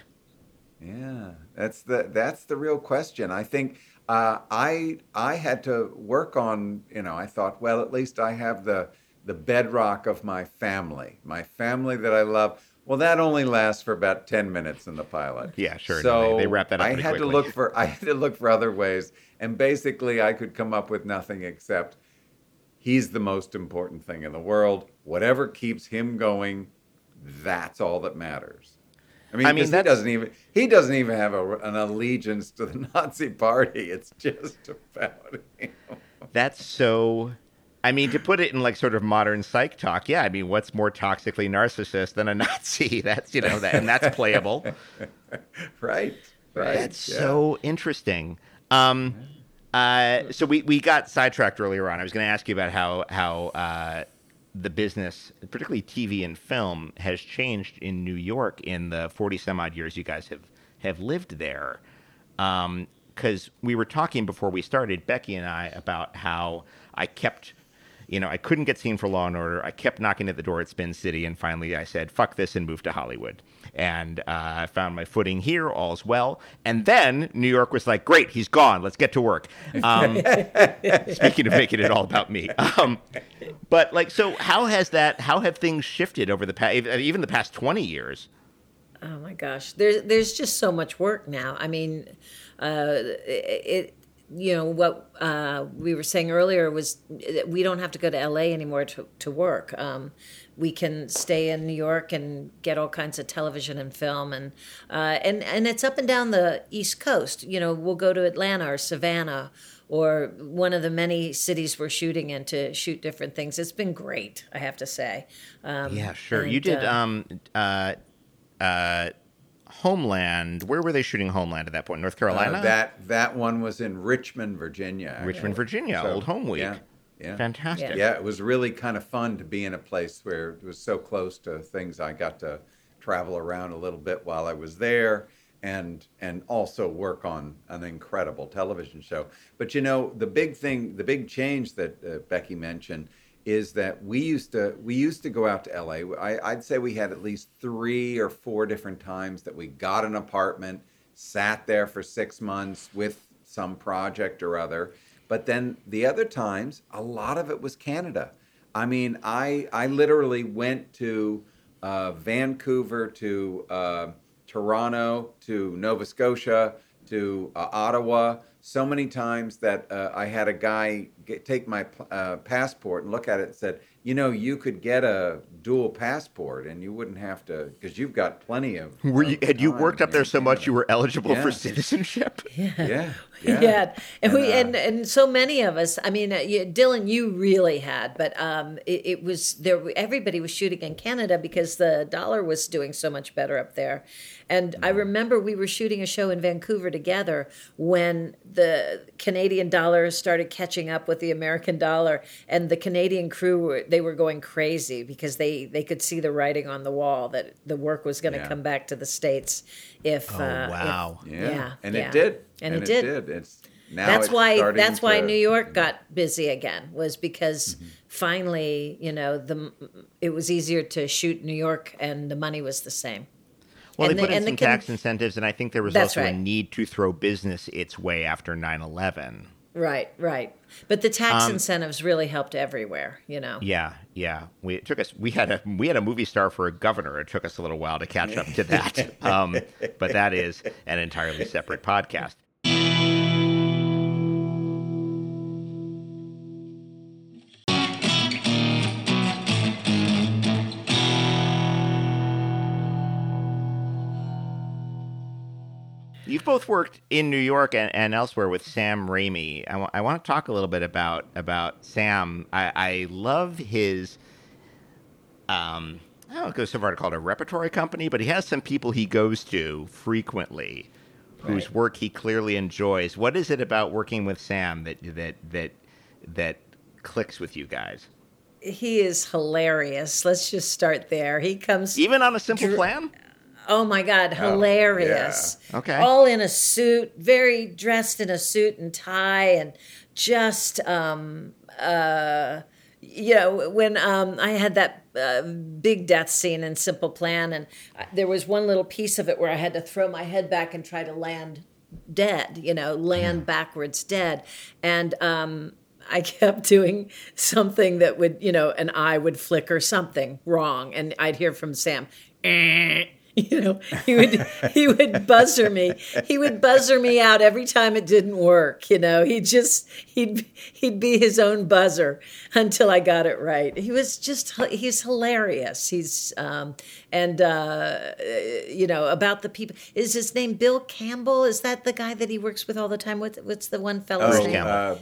Yeah, that's the that's the real question. I think uh, I I had to work on, you know, I thought, well, at least I have the the bedrock of my family, my family that I love. Well, that only lasts for about ten minutes in the pilot. Yeah, sure. So no, they, they wrap that up I pretty had quickly. to look for I had to look for other ways, and basically I could come up with nothing except he's the most important thing in the world. Whatever keeps him going, that's all that matters. I mean, I mean he doesn't even he doesn't even have a, an allegiance to the Nazi party. It's just about him. That's so. I mean, to put it in like sort of modern psych talk, yeah. I mean, what's more toxically narcissist than a Nazi? That's you know, that, and that's playable, right? Right. That's yeah. so interesting. Um, uh, so we we got sidetracked earlier on. I was going to ask you about how how uh, the business, particularly T V and film, has changed in New York in the forty some odd years you guys have have lived there. Um, because we were talking before we started, Becky and I, about how I kept. You know, I couldn't get seen for Law and Order. I kept knocking at the door at Spin City, and finally I said, fuck this, and moved to Hollywood. And uh, I found my footing here, all's well. And then New York was like, great, he's gone. Let's get to work. Um, speaking of making it all about me. Um, but, like, so how has that, how have things shifted over the past, even the past twenty years? Oh, my gosh. There's, there's just so much work now. I mean, uh, it... You know, what uh, we were saying earlier was we don't have to go to L A anymore to, to work. Um, we can stay in New York and get all kinds of television and film. And, uh, and and it's up and down the East Coast. You know, we'll go to Atlanta or Savannah or one of the many cities we're shooting in to shoot different things. It's been great, I have to say. Um, yeah, sure. And, you did uh, um, uh, uh, Homeland. Where were they shooting Homeland at that point? North Carolina? Uh, that that one was in Richmond, Virginia. Actually. Richmond, Virginia. So, Old Home Week. Yeah, yeah. Fantastic. Yeah. yeah, it was really kind of fun to be in a place where it was so close to things. I got to travel around a little bit while I was there and and also work on an incredible television show. But, you know, the big thing, the big change that uh, Becky mentioned is that we used to we used to go out to L A. I, I'd say we had at least three or four different times that we got an apartment, sat there for six months with some project or other. But then the other times, a lot of it was Canada. I mean, I I literally went to uh, Vancouver, to uh, Toronto, to Nova Scotia, to uh, Ottawa, so many times that uh, I had a guy get, take my uh, passport and look at it and said, you know, you could get a dual passport and you wouldn't have to, because you've got plenty of... Were you, had you worked up there so much you were eligible yeah. for citizenship? Yeah. Yeah. Yeah. yeah. And, and, we, uh, and and so many of us, I mean, uh, you, Dylan, you really had, but um, it, it was, there. everybody was shooting in Canada because the dollar was doing so much better up there. And mm. I remember we were shooting a show in Vancouver together when the Canadian dollar started catching up with the American dollar, and the Canadian crew, were, they were going crazy because they, they could see the writing on the wall that the work was going to yeah. come back to the States if... Oh, uh, wow. If, yeah. yeah. And yeah. it did. And, and it, it did. did. It's now that's it's why that's to, why New York got busy again, was because mm-hmm. finally, you know, the it was easier to shoot New York and the money was the same. Well, and they the, put in some the, tax incentives, and I think there was also right. a need to throw business its way after nine eleven. Right, right. But the tax um, incentives really helped everywhere, you know. Yeah, yeah. We it took us. We had a we had a movie star for a governor. It took us a little while to catch up to that. um, but that is an entirely separate podcast. You've both worked in New York and, and elsewhere with Sam Raimi. I, w- I want to talk a little bit about about Sam. I, I love his, um, I don't go so far to call it a repertory company, but he has some people he goes to frequently right. whose work he clearly enjoys. What is it about working with Sam that that that that clicks with you guys? He is hilarious. Let's just start there. He comes... Even on a simple dr- plan? Oh, my God, hilarious. Oh, yeah. Okay. All in a suit, very dressed in a suit and tie, and just um, uh, you know, when um, I had that uh, big death scene in Simple Plan, and I, there was one little piece of it where I had to throw my head back and try to land dead, you know, land backwards dead. And um, I kept doing something that would, you know, an eye would flicker something wrong. And I'd hear from Sam, eh. You know, he would he would buzzer me. He would buzzer me out every time it didn't work. You know, he just he'd he'd be his own buzzer until I got it right. He was just he's hilarious. He's um, and uh, you know about the people. Is his name Bill Campbell? Is that the guy that he works with all the time? What, what's the one fellow's oh, name? Uh,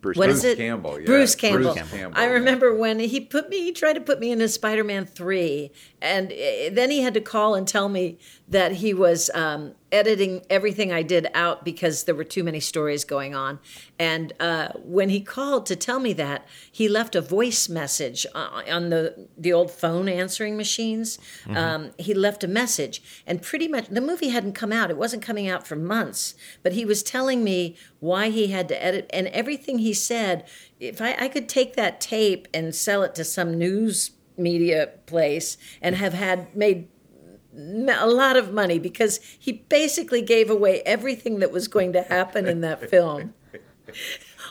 Bruce what Bruce is it? Campbell, yeah. Bruce Campbell. Bruce Campbell. I remember when he put me, he tried to put me into Spider-Man three, and then he had to call and tell me that he was um, editing everything I did out because there were too many stories going on. And uh, when he called to tell me that, he left a voice message on the, the old phone answering machines. Mm-hmm. Um, he left a message, and pretty much the movie hadn't come out. It wasn't coming out for months, but he was telling me why he had to edit, and everything he said, if I, I could take that tape and sell it to some news media place and have had made a lot of money, because he basically gave away everything that was going to happen in that film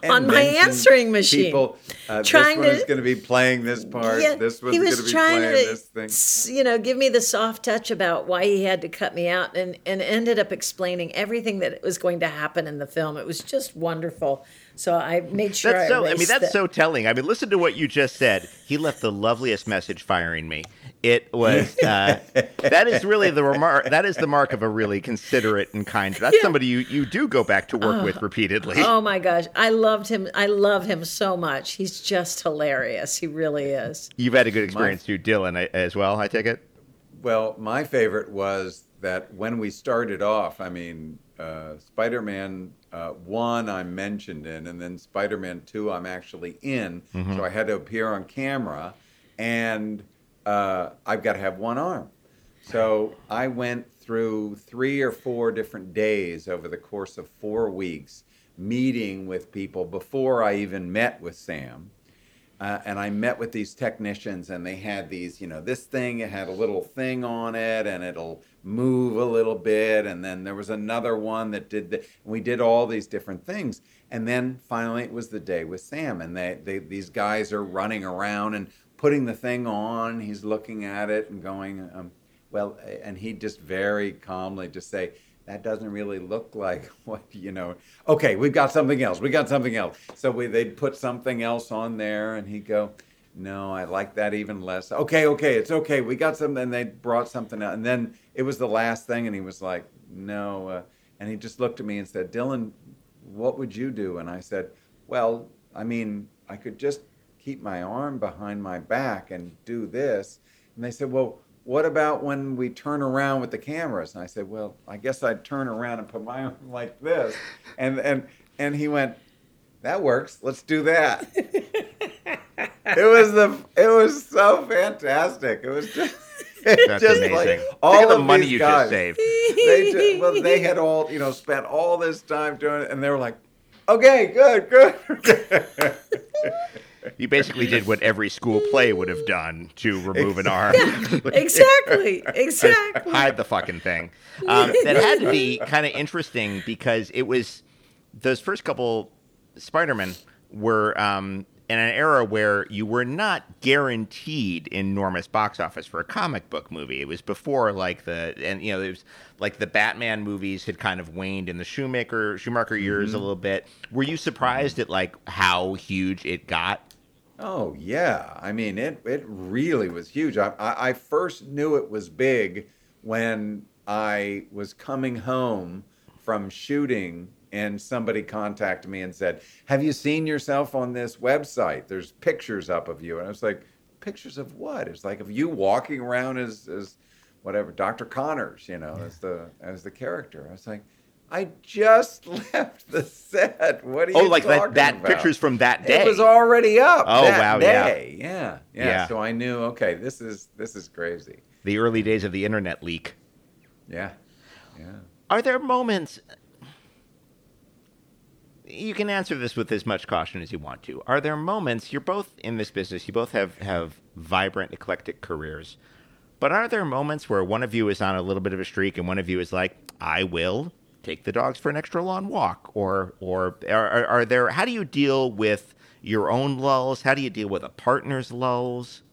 on my answering machine. People, uh, trying this one to, is going to be playing this part. Yeah, this one's going to be playing to, this thing. You know, give me the soft touch about why he had to cut me out, and, and ended up explaining everything that was going to happen in the film. It was just wonderful. So I made sure that's I so, I mean, that's it. So telling. I mean, listen to what you just said. He left the loveliest message firing me. It was, uh, that is really the remark, that is the mark of a really considerate and kind, that's yeah. somebody you, you do go back to work oh. with repeatedly. Oh my gosh. I loved him. I love him so much. He's just hilarious. He really is. You've had a good experience my, too, Dylan, as well, I take it? Well, my favorite was that when we started off, I mean, uh, Spider-Man Uh, one I'm mentioned in, and then Spider-Man two I'm actually in. Mm-hmm. So I had to appear on camera, and uh, I've got to have one arm. So I went through three or four different days over the course of four weeks meeting with people before I even met with Sam. Uh, and I met with these technicians, and they had these, you know, this thing, it had a little thing on it, and it'll move a little bit. And then there was another one that did the, we did all these different things. And then finally it was the day with Sam, and they, they these guys are running around and putting the thing on. He's looking at it and going, um, well, and he just very calmly just say, that doesn't really look like what, you know, okay, we've got something else. We got something else. So we, they'd put something else on there, and he'd go, no, I like that even less. Okay, okay, it's okay. We got something. And they brought something out. And then it was the last thing, and he was like, no. Uh, and he just looked at me and said, Dylan, what would you do? And I said, well, I mean, I could just keep my arm behind my back and do this. And they said, well, what about when we turn around with the cameras? And I said, well, I guess I'd turn around and put my arm like this. And and and he went, that works. Let's do that. It was the it was so fantastic. It was just, it That's just amazing. Like all Think of the of money you guys, just saved. They just, well, they had all, you know, spent all this time doing it, and they were like, okay, good, good. You basically did what every school play would have done to remove an arm. Yeah, exactly, exactly. Hide the fucking thing. Um, that had to be kind of interesting, because it was those first couple Spider-Men were um, in an era where you were not guaranteed enormous box office for a comic book movie. It was before like the and you know it was like the Batman movies had kind of waned in the Schumacher Schumacher years mm-hmm. a little bit. Were you surprised at like how huge it got? Oh, yeah. I mean, it, it really was huge. I, I, I first knew it was big when I was coming home from shooting, and somebody contacted me and said, have you seen yourself on this website? There's pictures up of you. And I was like, pictures of what? It's like of you walking around as, as whatever, Doctor Connors, you know, yeah. as the as the character. I was like, I just left the set. What are oh, you like talking about? Oh, like that picture's from that day. It was already up. Oh, that wow, day. Yeah. Yeah, yeah. Yeah. So I knew, okay, this is this is crazy. The early days of the internet leak. Yeah. Yeah. Are there moments you can answer this with as much caution as you want to. Are there moments, you're both in this business, you both have, have vibrant, eclectic careers, but are there moments where one of you is on a little bit of a streak and one of you is like, I will take the dogs for an extra long walk? Or or are, are there, how do you deal with your own lulls? How do you deal with a partner's lulls?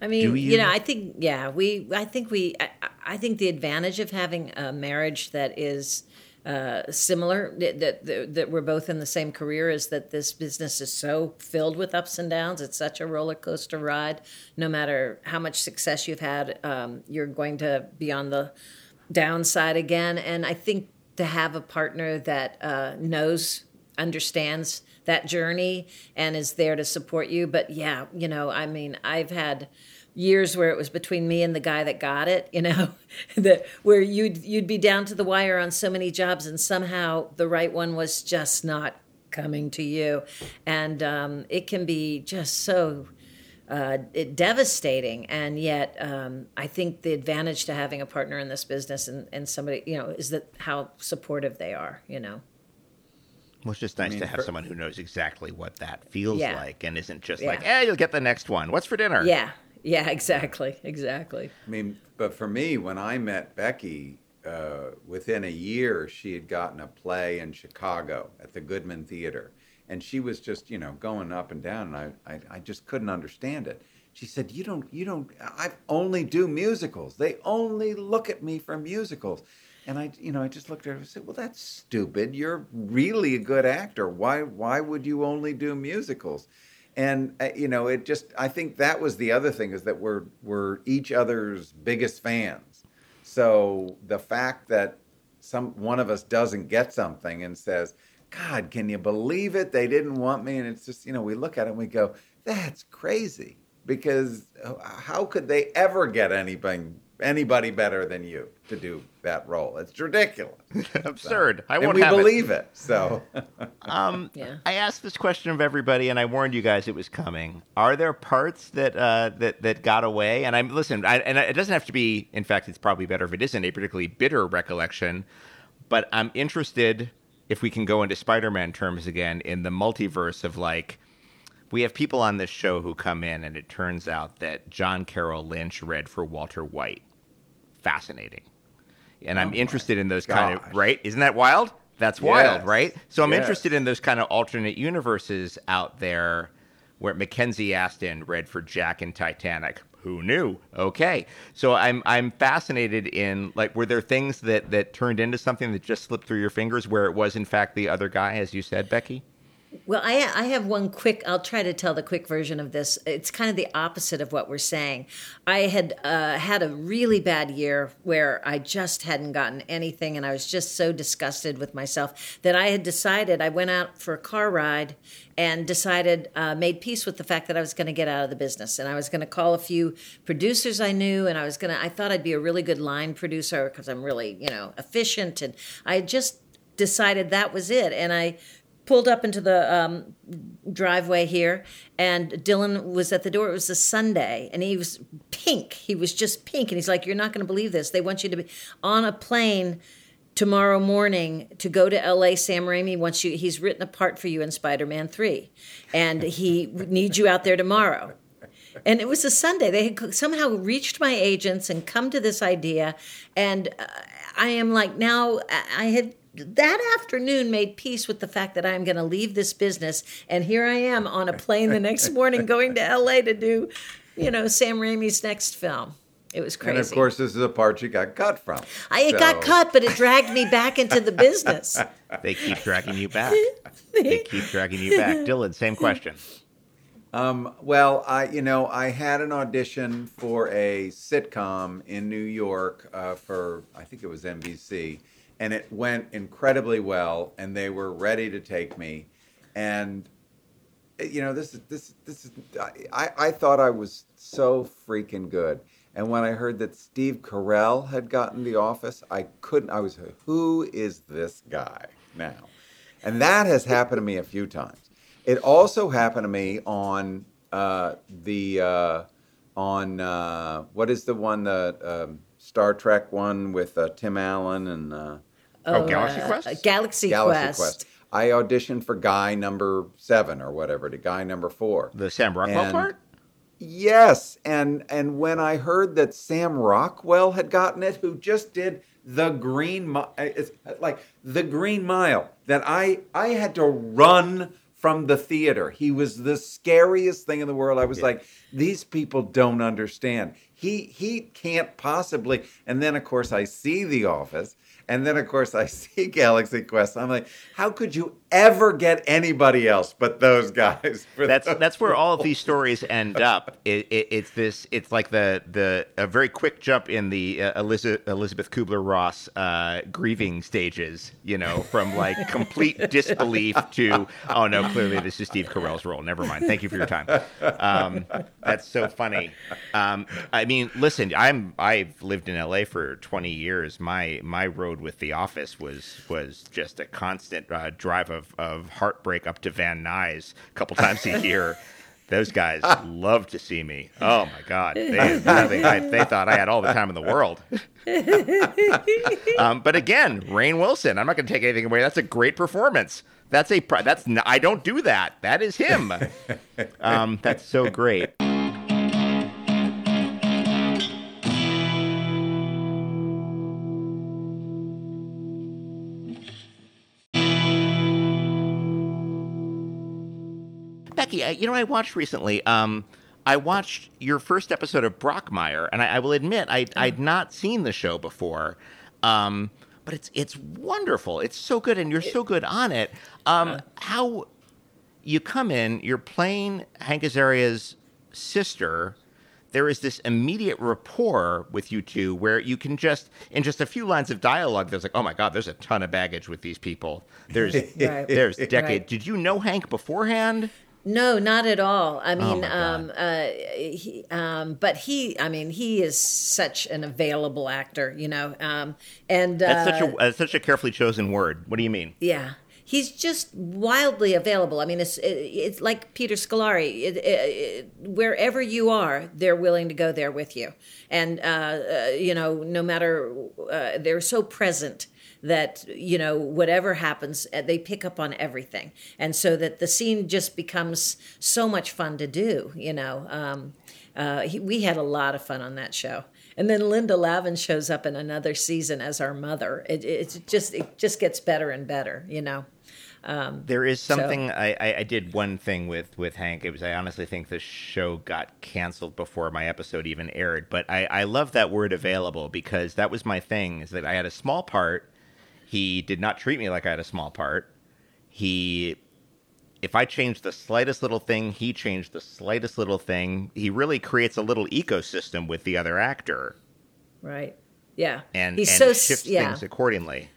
I mean, you? you know, I think, yeah, we, I think we, I, I think the advantage of having a marriage that is uh, similar, that, that that we're both in the same career, is that this business is so filled with ups and downs. It's such a roller coaster ride. No matter how much success you've had, um, you're going to be on the downside again. And I think to have a partner that uh, knows, understands that journey and is there to support you. But yeah, you know, I mean, I've had years where it was between me and the guy that got it, you know, that where you'd, you'd be down to the wire on so many jobs and somehow the right one was just not coming to you. And um, it can be just so uh, it, devastating. And yet um, I think the advantage to having a partner in this business and, and somebody, you know, is that how supportive they are, you know. Well, it's just nice I mean, to have for, someone who knows exactly what that feels yeah. like and isn't just yeah. like, eh, you'll get the next one. What's for dinner? Yeah, yeah, exactly, exactly. I mean, but for me, when I met Becky, uh, within a year, she had gotten a play in Chicago at the Goodman Theater. And she was just, you know, going up and down, and I, I, I just couldn't understand it. She said, you don't, you don't, I only do musicals. They only look at me for musicals. And I, you know, I just looked at her and said, well, that's stupid. You're really a good actor. Why why would you only do musicals? And, uh, you know, it just, I think that was the other thing, is that we're, we're each other's biggest fans. So the fact that some one of us doesn't get something and says, God, can you believe it? They didn't want me. And it's just, you know, we look at it and we go, that's crazy. Because how could they ever get anything anybody better than you to do that role? It's ridiculous. Absurd. So, I won't and we have believe it. it so, um, yeah. I asked this question of everybody, and I warned you guys it was coming. Are there parts that uh, that that got away? And I'm listen. I, and it doesn't have to be. In fact, it's probably better if it isn't a particularly bitter recollection. But I'm interested, if we can go into Spider-Man terms again, in the multiverse of like. We have people on this show who come in, and it turns out that John Carroll Lynch read for Walter White. Fascinating. And oh I'm interested in those gosh. kind of, right? Isn't that wild? That's yes. wild, right? So I'm yes. interested in those kind of alternate universes out there where Mackenzie Astin read for Jack in Titanic. Who knew? Okay. So I'm I'm fascinated in, like, were there things that, that turned into something that just slipped through your fingers where it was, in fact, the other guy, as you said, Becky? Well, I, I have one quick, I'll try to tell the quick version of this. It's kind of the opposite of what we're saying. I had uh, had a really bad year where I just hadn't gotten anything, and I was just so disgusted with myself that I had decided, I went out for a car ride and decided, uh, made peace with the fact that I was going to get out of the business. And I was going to call a few producers I knew, and I was going to, I thought I'd be a really good line producer because I'm really, you know, efficient. And I just decided that was it. And I pulled up into the um, driveway here, and Dylan was at the door. It was a Sunday, and he was pink. He was just pink, and he's like, you're not going to believe this. They want you to be on a plane tomorrow morning to go to L A. Sam Raimi wants you. He's written a part for you in Spider-Man three, and he needs you out there tomorrow. And it was a Sunday. They had somehow reached my agents and come to this idea, and uh, I am like, now I had... that afternoon made peace with the fact that I'm going to leave this business. And here I am on a plane the next morning going to L A to do, you know, Sam Raimi's next film. It was crazy. And of course, this is a part you got cut from. I, it so. got cut, but it dragged me back into the business. They keep dragging you back. They keep dragging you back. Dylan, same question. Um, well, I, you know, I had an audition for a sitcom in New York uh, for, I think it was N B C. And it went incredibly well, and they were ready to take me. And you know, this is this this is I, I thought I was so freaking good. And when I heard that Steve Carell had gotten the office, I couldn't. I was, who is this guy now? And that has happened to me a few times. It also happened to me on uh, the uh, on uh, what is the one that. Um, Star Trek one with uh, Tim Allen and... Uh, oh, Galaxy uh, Quest? Galaxy, Galaxy Quest. Quest. I auditioned for guy number seven or whatever to guy number four. The Sam Rockwell and, part? Yes. And and when I heard that Sam Rockwell had gotten it, who just did the Green Mile, like the Green Mile, that I I had to run from the theater. He was the scariest thing in the world. I was yeah. like, these people don't understand. He he can't possibly. And then, of course, I see The Office. And then, of course, I see Galaxy Quest. I'm like, how could you ever get anybody else but those guys? That's those that's people. Where all of these stories end up. It, it, it's this. It's like the the a very quick jump in the uh, Elizabeth, Elizabeth Kubler-Ross uh, grieving stages. You know, from like complete disbelief to oh no, clearly this is Steve Carell's role. Never mind. Thank you for your time. Um, that's so funny. Um, I mean, listen, I'm I've lived in L A for twenty years. My my road with The Office was was just a constant uh, drive of, of heartbreak up to Van Nuys a couple times a year. Those guys love to see me. Oh my God, they, they, I, they thought I had all the time in the world. um, but again, Rainn Wilson. I'm not going to take anything away. That's a great performance. That's a that's I don't do that. That is him. Um, that's so great. You know, I watched recently, um, I watched your first episode of Brockmire, and I, I will admit, I, I'd not seen the show before, um, but it's it's wonderful. It's so good, and you're so good on it. Um, how you come in, you're playing Hank Azaria's sister. There is this immediate rapport with you two where you can just, in just a few lines of dialogue, there's like, oh, my God, there's a ton of baggage with these people. There's right. there's decades. Right. Did you know Hank beforehand? No, not at all. I mean, oh um, uh, he, um, but he, I mean, he is such an available actor, you know, um, and uh, that's such a that's such a carefully chosen word. What do you mean? Yeah. He's just wildly available. I mean, it's it's like Peter Scolari. It, it, it, wherever you are, they're willing to go there with you. And, uh, uh, you know, no matter, uh, they're so present that, you know, whatever happens, they pick up on everything. And so that the scene just becomes so much fun to do, you know. Um, uh, he, we had a lot of fun on that show. And then Linda Lavin shows up in another season as our mother. It, it's just it just gets better and better, you know. Um, there is something so. I, I did one thing with, with Hank. It was I honestly think the show got canceled before my episode even aired. But I, I love that word available, because that was my thing, is that I had a small part. He did not treat me like I had a small part. He, if I changed the slightest little thing, he changed the slightest little thing. He really creates a little ecosystem with the other actor. Right. Yeah. And, He's and so, shifts yeah. things accordingly.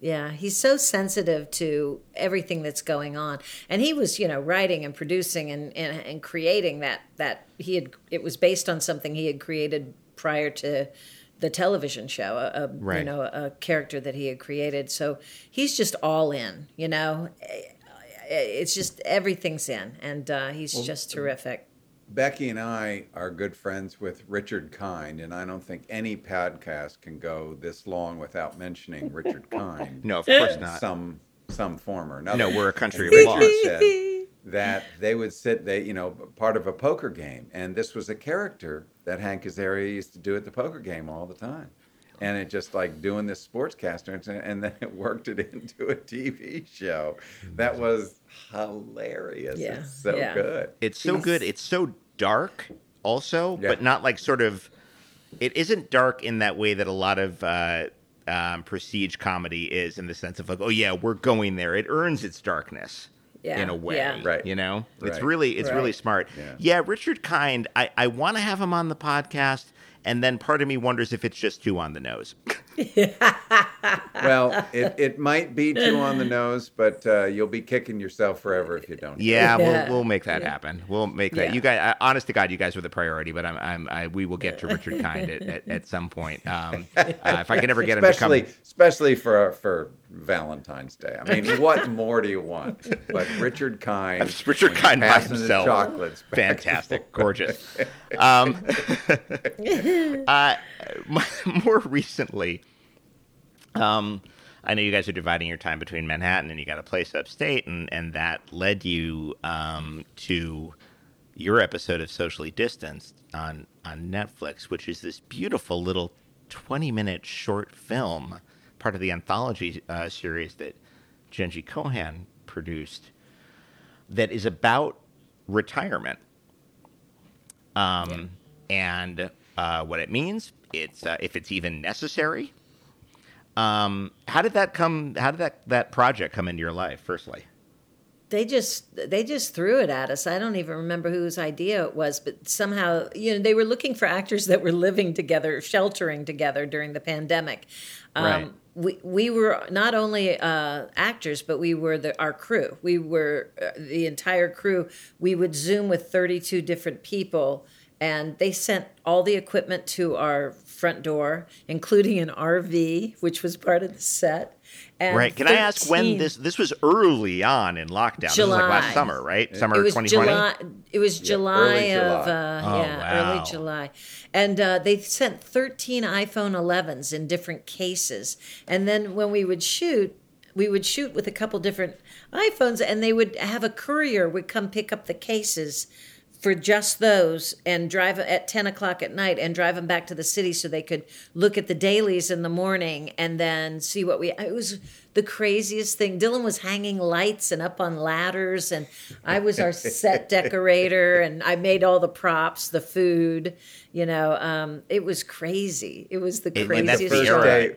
Yeah, he's so sensitive to everything that's going on. And he was, you know, writing and producing and, and, and creating that, that he had, it was based on something he had created prior to the television show, a, a right. you know, a character that he had created. So he's just all in, you know, it's just everything's in. And uh, he's well, just terrific. Becky and I are good friends with Richard Kind, and I don't think any podcast can go this long without mentioning Richard Kind. No, of course not. Some some form or another. No, we're a country of law. Richard said that they would sit, they you know, part of a poker game, and this was a character that Hank Azaria used to do at the poker game all the time. And it just like doing this sportscaster, and then it worked it into a T V show. That was hilarious. Yeah. It's so yeah. good. It's so yes. good. It's so dark also, yeah. but not like sort of, it isn't dark in that way that a lot of uh, um, prestige comedy is, in the sense of like, oh yeah, we're going there. It earns its darkness yeah. in a way, yeah. right. you know? Right. It's really, it's right. really smart. Yeah. yeah, Richard Kind, I, I want to have him on the podcast. And then part of me wonders if it's just too on the nose. Well, it, it might be too on the nose, but uh, you'll be kicking yourself forever if you don't. Yeah, yeah. We'll, we'll make that yeah. happen. We'll make that. Yeah. You guys, honest to God, you guys were the priority, but I'm, I'm, I, we will get to Richard Kind at, at, at some point. Um, uh, if I can ever get him especially, to come. Especially for, for Valentine's Day. I mean, what more do you want? But Richard Kind. That's Richard Kind by himself. Chocolates. Fantastic. Gorgeous. Um, uh, more recently, Um, I know you guys are dividing your time between Manhattan and you got a place upstate, and, and that led you um, to your episode of Socially Distanced on, on Netflix, which is this beautiful little twenty-minute short film, part of the anthology uh, series that Jenji Kohan produced, that is about retirement um, yeah. and uh, what it means, it's uh, if it's even necessary. Um, how did that come? How did that, that project come into your life? Firstly, they just they just threw it at us. I don't even remember whose idea it was, but somehow you know they were looking for actors that were living together, sheltering together during the pandemic. Um, right. We we were not only uh, actors, but we were the, our crew. We were uh, the entire crew. We would Zoom with thirty-two different people. And they sent all the equipment to our front door, including an R V, which was part of the set. And right. Can thirteen I ask when this this was early on in lockdown? July. This was like last summer, right? Summer it was twenty twenty? July, it was July yeah, of, July. Uh, oh, yeah, wow. early July. And uh, they sent thirteen iPhone elevens in different cases. And then when we would shoot, we would shoot with a couple different iPhones, and they would have a courier would come pick up the cases for just those and drive at ten o'clock at night and drive them back to the city so they could look at the dailies in the morning and then see what we, it was the craziest thing. Dylan was hanging lights and up on ladders, and I was our set decorator, and I made all the props, the food, you know, um, it was crazy. It was the craziest the first day.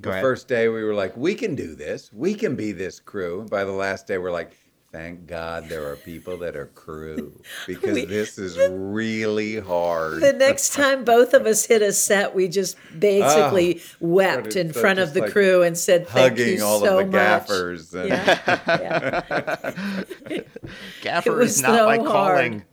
Go ahead. The first day we were like, we can do this. We can be this crew. And by the last day we're like, thank God there are people that are crew, because we, this is really hard. The next time both of us hit a set, we just basically oh, wept in front of the like crew and said, thank you so much. Hugging all of the gaffers. And yeah, yeah. Gaffer is not so like hard. Calling.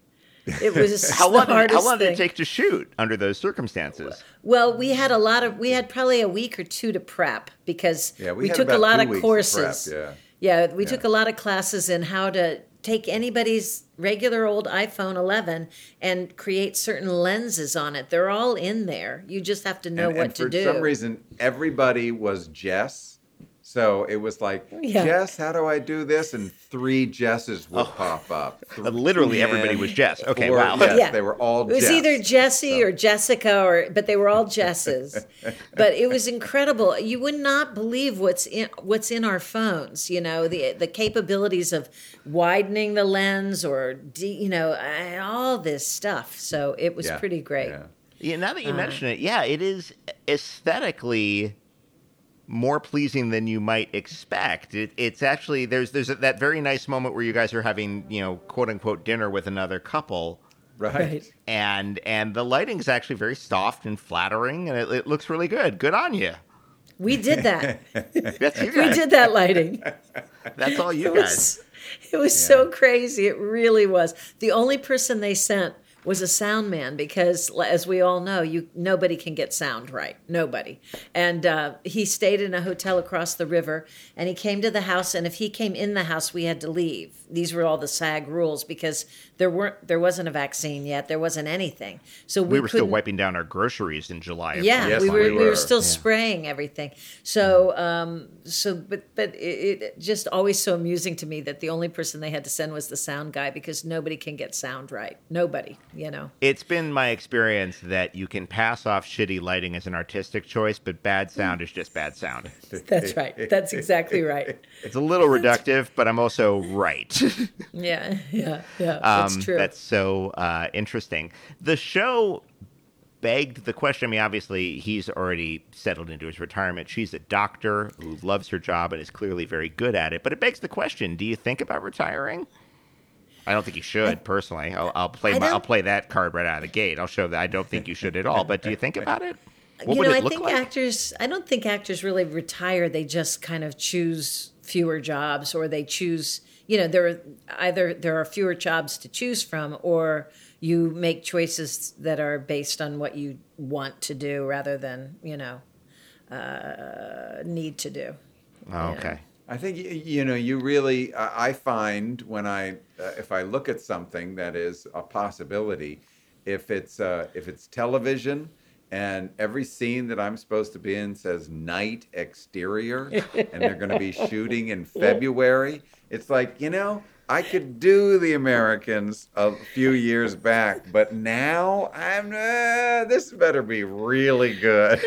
It was how long, the hardest How long did it take to shoot under those circumstances? Well, we had a lot of, we had probably a week or two to prep, because yeah, we, we took a lot of courses. To prep, yeah. Yeah, we yeah. took a lot of classes in how to take anybody's regular old iPhone eleven and create certain lenses on it. They're all in there. You just have to know and, what and to do. For some reason, everybody was Jess. So it was like, yeah. Jess, how do I do this? And three Jesses would oh. pop up. Three, Literally everybody was Jess. Okay, or, wow. Yes, yeah. They were all Jess. It was Jess, either Jessie so. or Jessica, or but they were all Jesses. But it was incredible. You would not believe what's in what's in our phones, you know, the the capabilities of widening the lens or, de, you know, all this stuff. So it was yeah, pretty great. Yeah. Yeah, now that you uh, mention it, yeah, it is aesthetically more pleasing than you might expect. It, it's actually, there's there's a, that very nice moment where you guys are having, you know, quote unquote dinner with another couple. Right. And and the lighting's actually very soft and flattering, and it, it looks really good. Good on you. We did that. That's you guys. We did that lighting. That's all you it guys. Was, it was yeah. so crazy. It really was. The only person they sent was a sound man, because as we all know, you nobody can get sound right. Nobody. And uh, he stayed in a hotel across the river, and he came to the house, and if he came in the house, we had to leave. These were all the SAG rules, because there weren't there wasn't a vaccine yet. There wasn't anything. So we, we were still wiping down our groceries in July. Of yeah, yes, we, were, we were we were still yeah. spraying everything. So um, so but but it, it just always so amusing to me that the only person they had to send was the sound guy, because nobody can get sound right. Nobody. You know, it's been my experience that you can pass off shitty lighting as an artistic choice, but bad sound is just bad sound. That's right. That's exactly right. It's a little reductive, but I'm also right. yeah, yeah, yeah. Um, that's true. That's so uh, interesting. The show begged the question. I mean, obviously, he's already settled into his retirement. She's a doctor who loves her job and is clearly very good at it. But it begs the question, do you think about retiring? I don't think you should, personally. I'll, I'll play my, I'll play that card right out of the gate. I'll show that I don't think you should at all. But do you think about it? What you would know, it I look think like? actors. I don't think actors really retire. They just kind of choose fewer jobs, or they choose. You know, there are either there are fewer jobs to choose from, or you make choices that are based on what you want to do rather than you know uh, need to do. Oh, okay. Know. I think, you know, you really, uh, I find when I, uh, if I look at something that is a possibility, if it's uh, if it's television, And every scene that I'm supposed to be in says night exterior, and they're going to be shooting in February. It's like, you know, I could do The Americans a few years back, but now I'm, uh, this better be really good.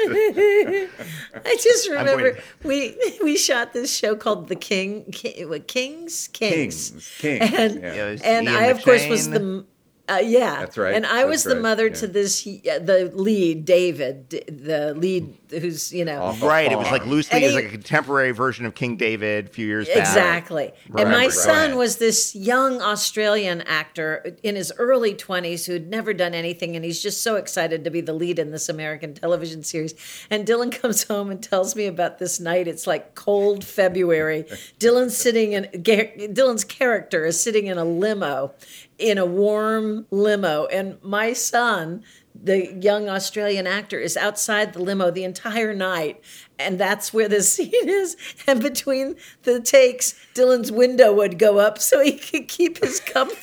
I just remember we we shot this show called The King, King what, Kings? Kings? Kings. Kings. And, yeah. and I, of course, was the... Uh, yeah, that's right. And I that's was the right. mother yeah. to this, uh, the lead, David, the lead who's, you know. Oh, right. It was like loosely, he, it was like a contemporary version of King David a few years back. Exactly. Right. And my right. son was this young Australian actor in his early twenties who had never done anything. And he's just so excited to be the lead in this American television series. And Dylan comes home and tells me about this night. It's like cold February. Dylan's sitting in, Dylan's character is sitting in a limo. in a warm limo. And my son, the young Australian actor, is outside the limo the entire night. And that's where the scene is. And between the takes, Dylan's window would go up so he could keep his comfort.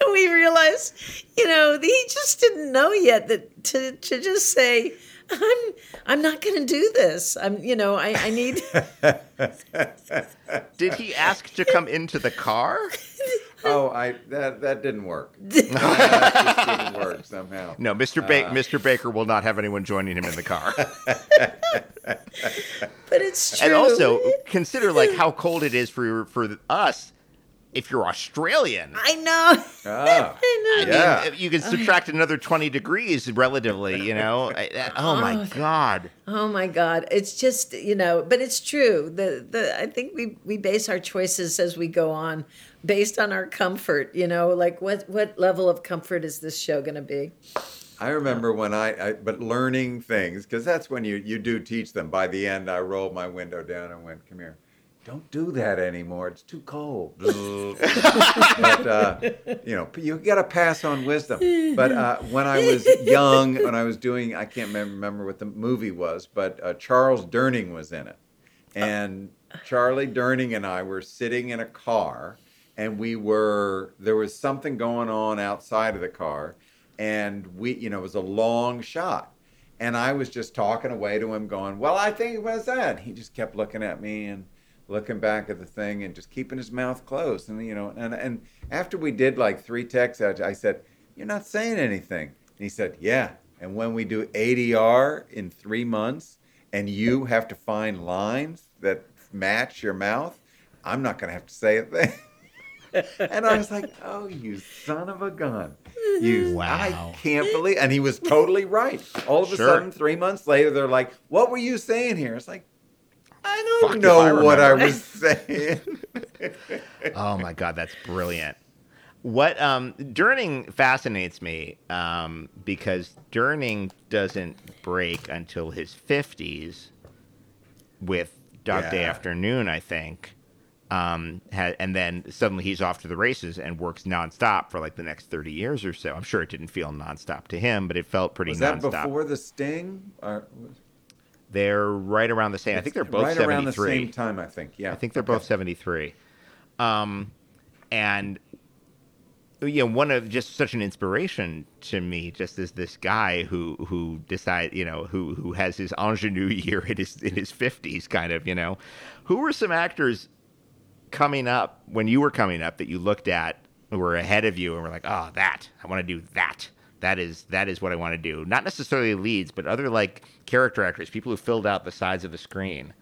And we realized, you know, he just didn't know yet that to, to just say, I'm I'm not going to do this. I'm, you know, I, I need. Did he ask to come into the car? Oh, I that that didn't work. That just didn't work somehow. No, Mister Ba- uh, Mister Baker will not have anyone joining him in the car. But it's true. And also consider like how cold it is for for us if you're Australian. I know. Oh, I know. Yeah. I mean, you can subtract another twenty degrees relatively, you know. I, I, oh, oh my God. Oh my God. It's just, you know, but it's true. The the I think we we base our choices as we go on based on our comfort, you know, like what, what level of comfort is this show going to be? I remember when I, I but learning things, because that's when you, you do teach them. By the end, I rolled my window down and went, come here, don't do that anymore. It's too cold. But, uh, you know, you got to pass on wisdom. But uh, when I was young, when I was doing, I can't remember what the movie was, but uh, Charles Durning was in it. And Charlie Durning and I were sitting in a car. And we were, there was something going on outside of the car. And we, you know, it was a long shot. And I was just talking away to him going, well, I think it was that. He just kept looking at me and looking back at the thing and just keeping his mouth closed. And, you know, and, and after we did like three texts, I said, you're not saying anything. And he said, yeah. And when we do A D R in three months and you have to find lines that match your mouth, I'm not going to have to say a thing. And I was like, oh, you son of a gun. You, wow. I can't believe. And he was totally right. All of a sure. sudden, three months later, they're like, what were you saying here? It's like, I don't Fuck know I what I was saying. Oh, my God. That's brilliant. What um, Durning fascinates me um, because Durning doesn't break until his fifties with Dog yeah. Day Afternoon, I think. Um, ha- and then suddenly he's off to the races and works nonstop for like the next thirty years or so. I'm sure it didn't feel nonstop to him, but it felt pretty was nonstop. Was that before The Sting? Or... They're right around the same. I think they're both right seventy-three. Right around the same time, I think. Yeah, I think they're okay. both seventy-three. Um, and you know, one of just such an inspiration to me, just as this guy who who decide, you know, who who has his ingenue year in his in his fifties, kind of, you know, who were some actors coming up when you were coming up that you looked at who were ahead of you and were like, oh, that I want to do that. That is, that is what I want to do. Not necessarily leads, but other like character actors, people who filled out the sides of the screen.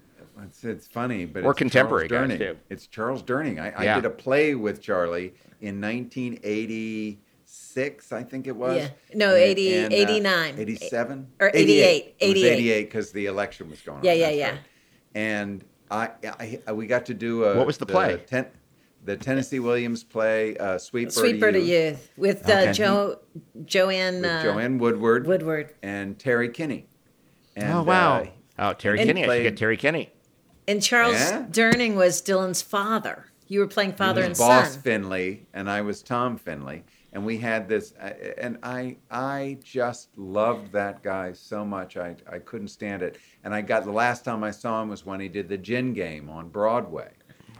It's, it's funny, but or it's contemporary Charles Durning. Guys too. It's Charles Durning. I, yeah. I did a play with Charlie in nineteen eighty-six, I think it was. Yeah. No, eighty, and, eighty-nine. Uh, eighty-seven? Or eighty-eight. eighty-eight. eighty-eight because the election was going on. Yeah, yeah, yeah. Right. And I, I, I we got to do a what was the, the play ten, the Tennessee Williams play uh, Sweet Bird Sweet Bird of Youth, Youth with uh, okay. Jo Joanne with uh, Joanne Woodward Woodward and Terry Kinney. And, oh wow! Uh, oh Terry and, Kinney, played, I should get Terry Kinney. And Charles yeah. Durning was Dylan's father. You were playing father and Boss son. Finley, and I was Tom Finley, and we had this. Uh, and I I just loved that guy so much. I I couldn't stand it. And I got the last time I saw him was when he did the Gin Game on Broadway,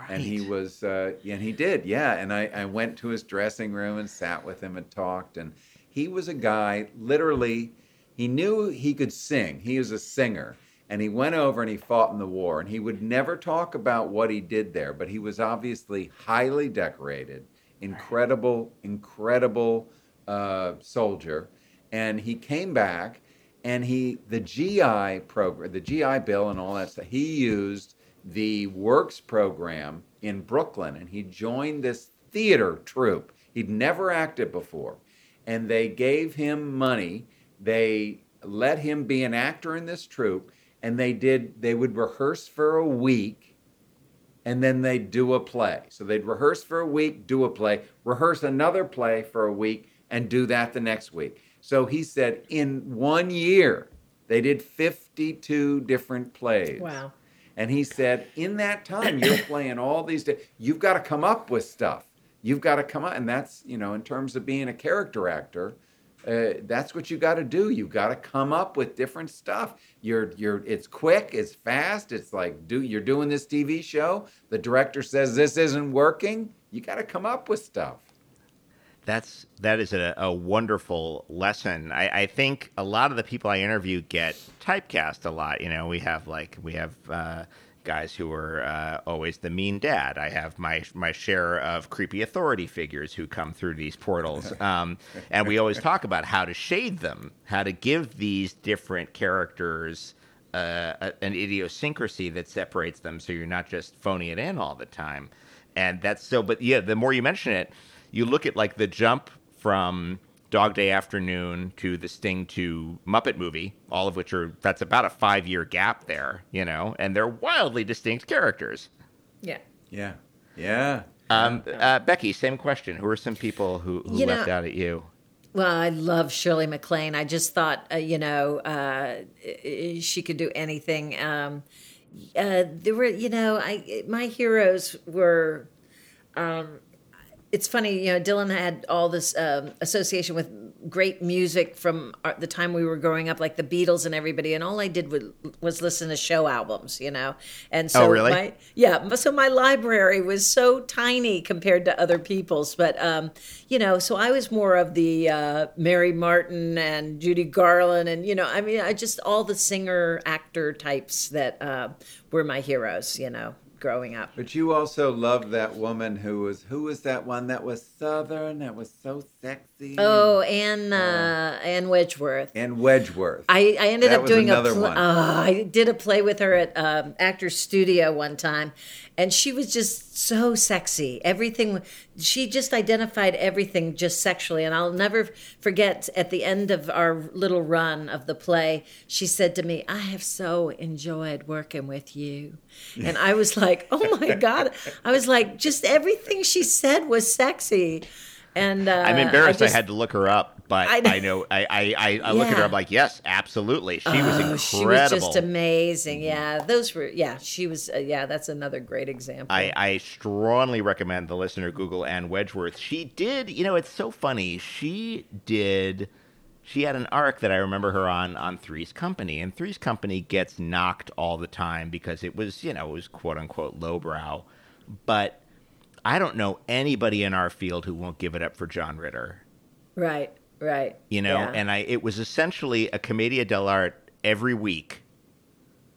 right. and he was uh, and he did yeah. And I I went to his dressing room and sat with him and talked. And he was a guy literally. He knew he could sing. He is a singer. And he went over and he fought in the war. And he would never talk about what he did there, but he was obviously highly decorated, incredible, incredible uh, soldier. And he came back, and he the G I program, the G I Bill and all that stuff, he used the Works program in Brooklyn, and he joined this theater troupe. He'd never acted before. And they gave him money. They let him be an actor in this troupe. And they did, they would rehearse for a week, and then they'd do a play. So they'd rehearse for a week, do a play, rehearse another play for a week, and do that the next week. So he said in one year, they did fifty-two different plays. Wow. And he said, in that time, you're playing all these days. You've got to come up with stuff. You've got to come up. And that's, you know, in terms of being a character actor, Uh, that's what you got to do. You got to come up with different stuff. You're, you're. It's quick. It's fast. It's like, do you're doing this T V show? The director says this isn't working. You got to come up with stuff. That's that is a, a wonderful lesson. I, I think a lot of the people I interview get typecast a lot. You know, we have like we have. Uh, guys who are uh, always the mean dad. I have my my share of creepy authority figures who come through these portals. Um, and we always talk about how to shade them, how to give these different characters uh, a, an idiosyncrasy that separates them so you're not just phoning it in all the time. And that's so, but yeah, the more you mention it, you look at like the jump from Dog Day Afternoon to The Sting to Muppet Movie, all of which are, that's about a five-year gap there, you know, and they're wildly distinct characters. Yeah. Yeah. Yeah. Um, uh, Becky, same question. Who are some people who, who left know, out at you? Well, I love Shirley MacLaine. I just thought, uh, you know, uh, she could do anything. Um, uh, there were, you know, I my heroes were... Um, It's funny, you know, Dylan had all this um, association with great music from our, the time we were growing up, like the Beatles and everybody. And all I did was, was listen to show albums, you know. And so, oh, really? My, yeah. So my library was so tiny compared to other people's. But, um, you know, so I was more of the uh, Mary Martin and Judy Garland. And, you know, I mean, I just all the singer actor types that uh, were my heroes, you know. Growing up. But you also loved that woman who was, who was that one that was Southern, that was so sexy? Oh, Ann, oh. Uh, Ann Wedgeworth. Ann Wedgeworth. I, I ended that up doing another a play. Uh, I did a play with her at um, Actors Studio one time, and she was just so sexy. Everything, she just identified everything just sexually, and I'll never forget at the end of our little run of the play, she said to me, "I have so enjoyed working with you." And I was like, oh my God. I was like, just everything she said was sexy. And uh, I'm embarrassed I, just, I had to look her up, but I, I know I, I, I yeah. look at her, I'm like, yes, absolutely. She oh, was incredible. She was just amazing. Yeah, those were, yeah, she was, uh, yeah, that's another great example. I, I strongly recommend the listener Google Ann Wedgeworth. She did, you know, it's so funny. She did, she had an arc that I remember her on, on Three's Company. And Three's Company gets knocked all the time because it was, you know, it was quote-unquote lowbrow. But I don't know anybody in our field who won't give it up for John Ritter. Right, right. You know, yeah. and I it was essentially a commedia dell'arte every week.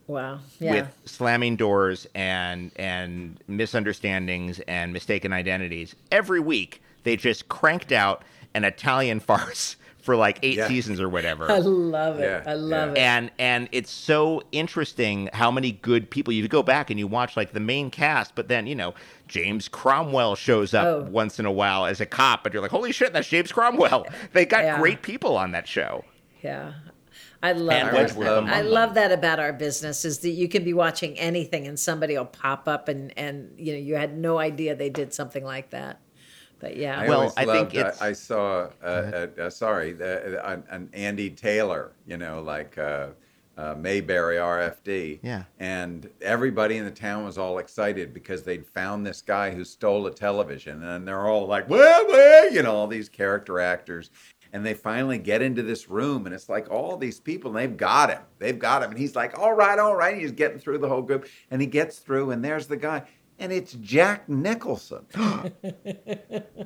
Wow, yeah. With slamming doors and and misunderstandings and mistaken identities. Every week, they just cranked out an Italian farce for like eight yeah. seasons or whatever. I love it. Yeah. I love yeah. it. And and it's so interesting how many good people you go back and you watch like the main cast, but then, you know, James Cromwell shows up oh. once in a while as a cop, and you're like, holy shit, that's James Cromwell. They got yeah. great people on that show. Yeah. I love that. I love that about our business is that you can be watching anything and somebody will pop up and, and you know, you had no idea they did something like that. But yeah, I well, I loved, think it's... I, I saw, uh, uh, uh, sorry, uh, uh, an Andy Taylor, you know, like uh, uh, Mayberry R F D. Yeah. And everybody in the town was all excited because they'd found this guy who stole a television. And they're all like, well, well, you know, all these character actors. And they finally get into this room, and it's like all these people, and they've got him. They've got him. And he's like, all right, all right. He's getting through the whole group. And he gets through, and there's the guy. And it's Jack Nicholson.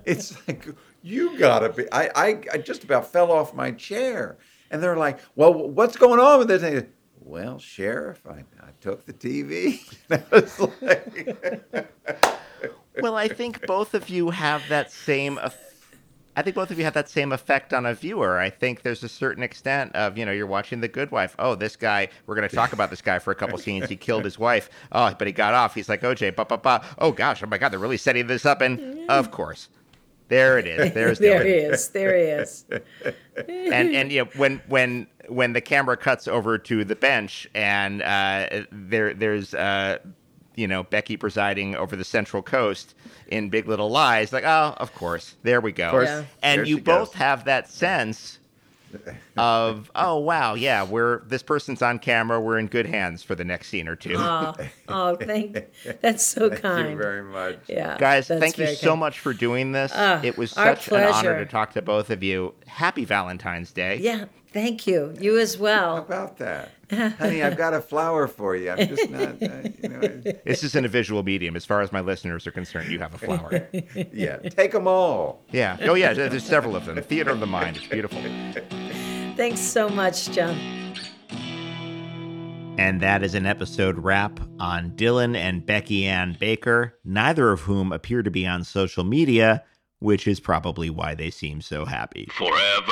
It's like, you gotta be. I, I I just about fell off my chair. And they're like, well, what's going on with this? And he goes, well, Sheriff, I, I took the T V. And I was like... Well, I think both of you have that same I think both of you have that same effect on a viewer. I think there's a certain extent of, you know, you're watching The Good Wife. Oh, this guy, we're going to talk about this guy for a couple scenes. He killed his wife. Oh, but he got off. He's like, O J, ba, ba, ba. Oh, gosh. Oh, my God. They're really setting this up. And, of course, there it is. There's there is. There is. And, and you know, when when when the camera cuts over to the bench and uh, there there's... Uh, you know, Becky presiding over the Central Coast in Big Little Lies, like, oh, of course, there we go. Yeah. And there you both goes. Have that sense of, oh, wow, yeah, we're this person's on camera, we're in good hands for the next scene or two. Oh, oh thank that's so thank kind. Thank you very much. Yeah, guys, thank you so kind. much for doing this. Uh, it was such pleasure. an honor to talk to both of you. Happy Valentine's Day. Yeah, thank you. You as well. How about that? Honey, I've got a flower for you. I'm just not, uh, you know. This isn't a visual medium. As far as my listeners are concerned, you have a flower. Yeah, take them all. Yeah. Oh, yeah, there's several of them. The theater of the mind. It's beautiful. Thanks so much, John. And that is an episode wrap on Dylan and Becky Ann Baker, neither of whom appear to be on social media, which is probably why they seem so happy. Forever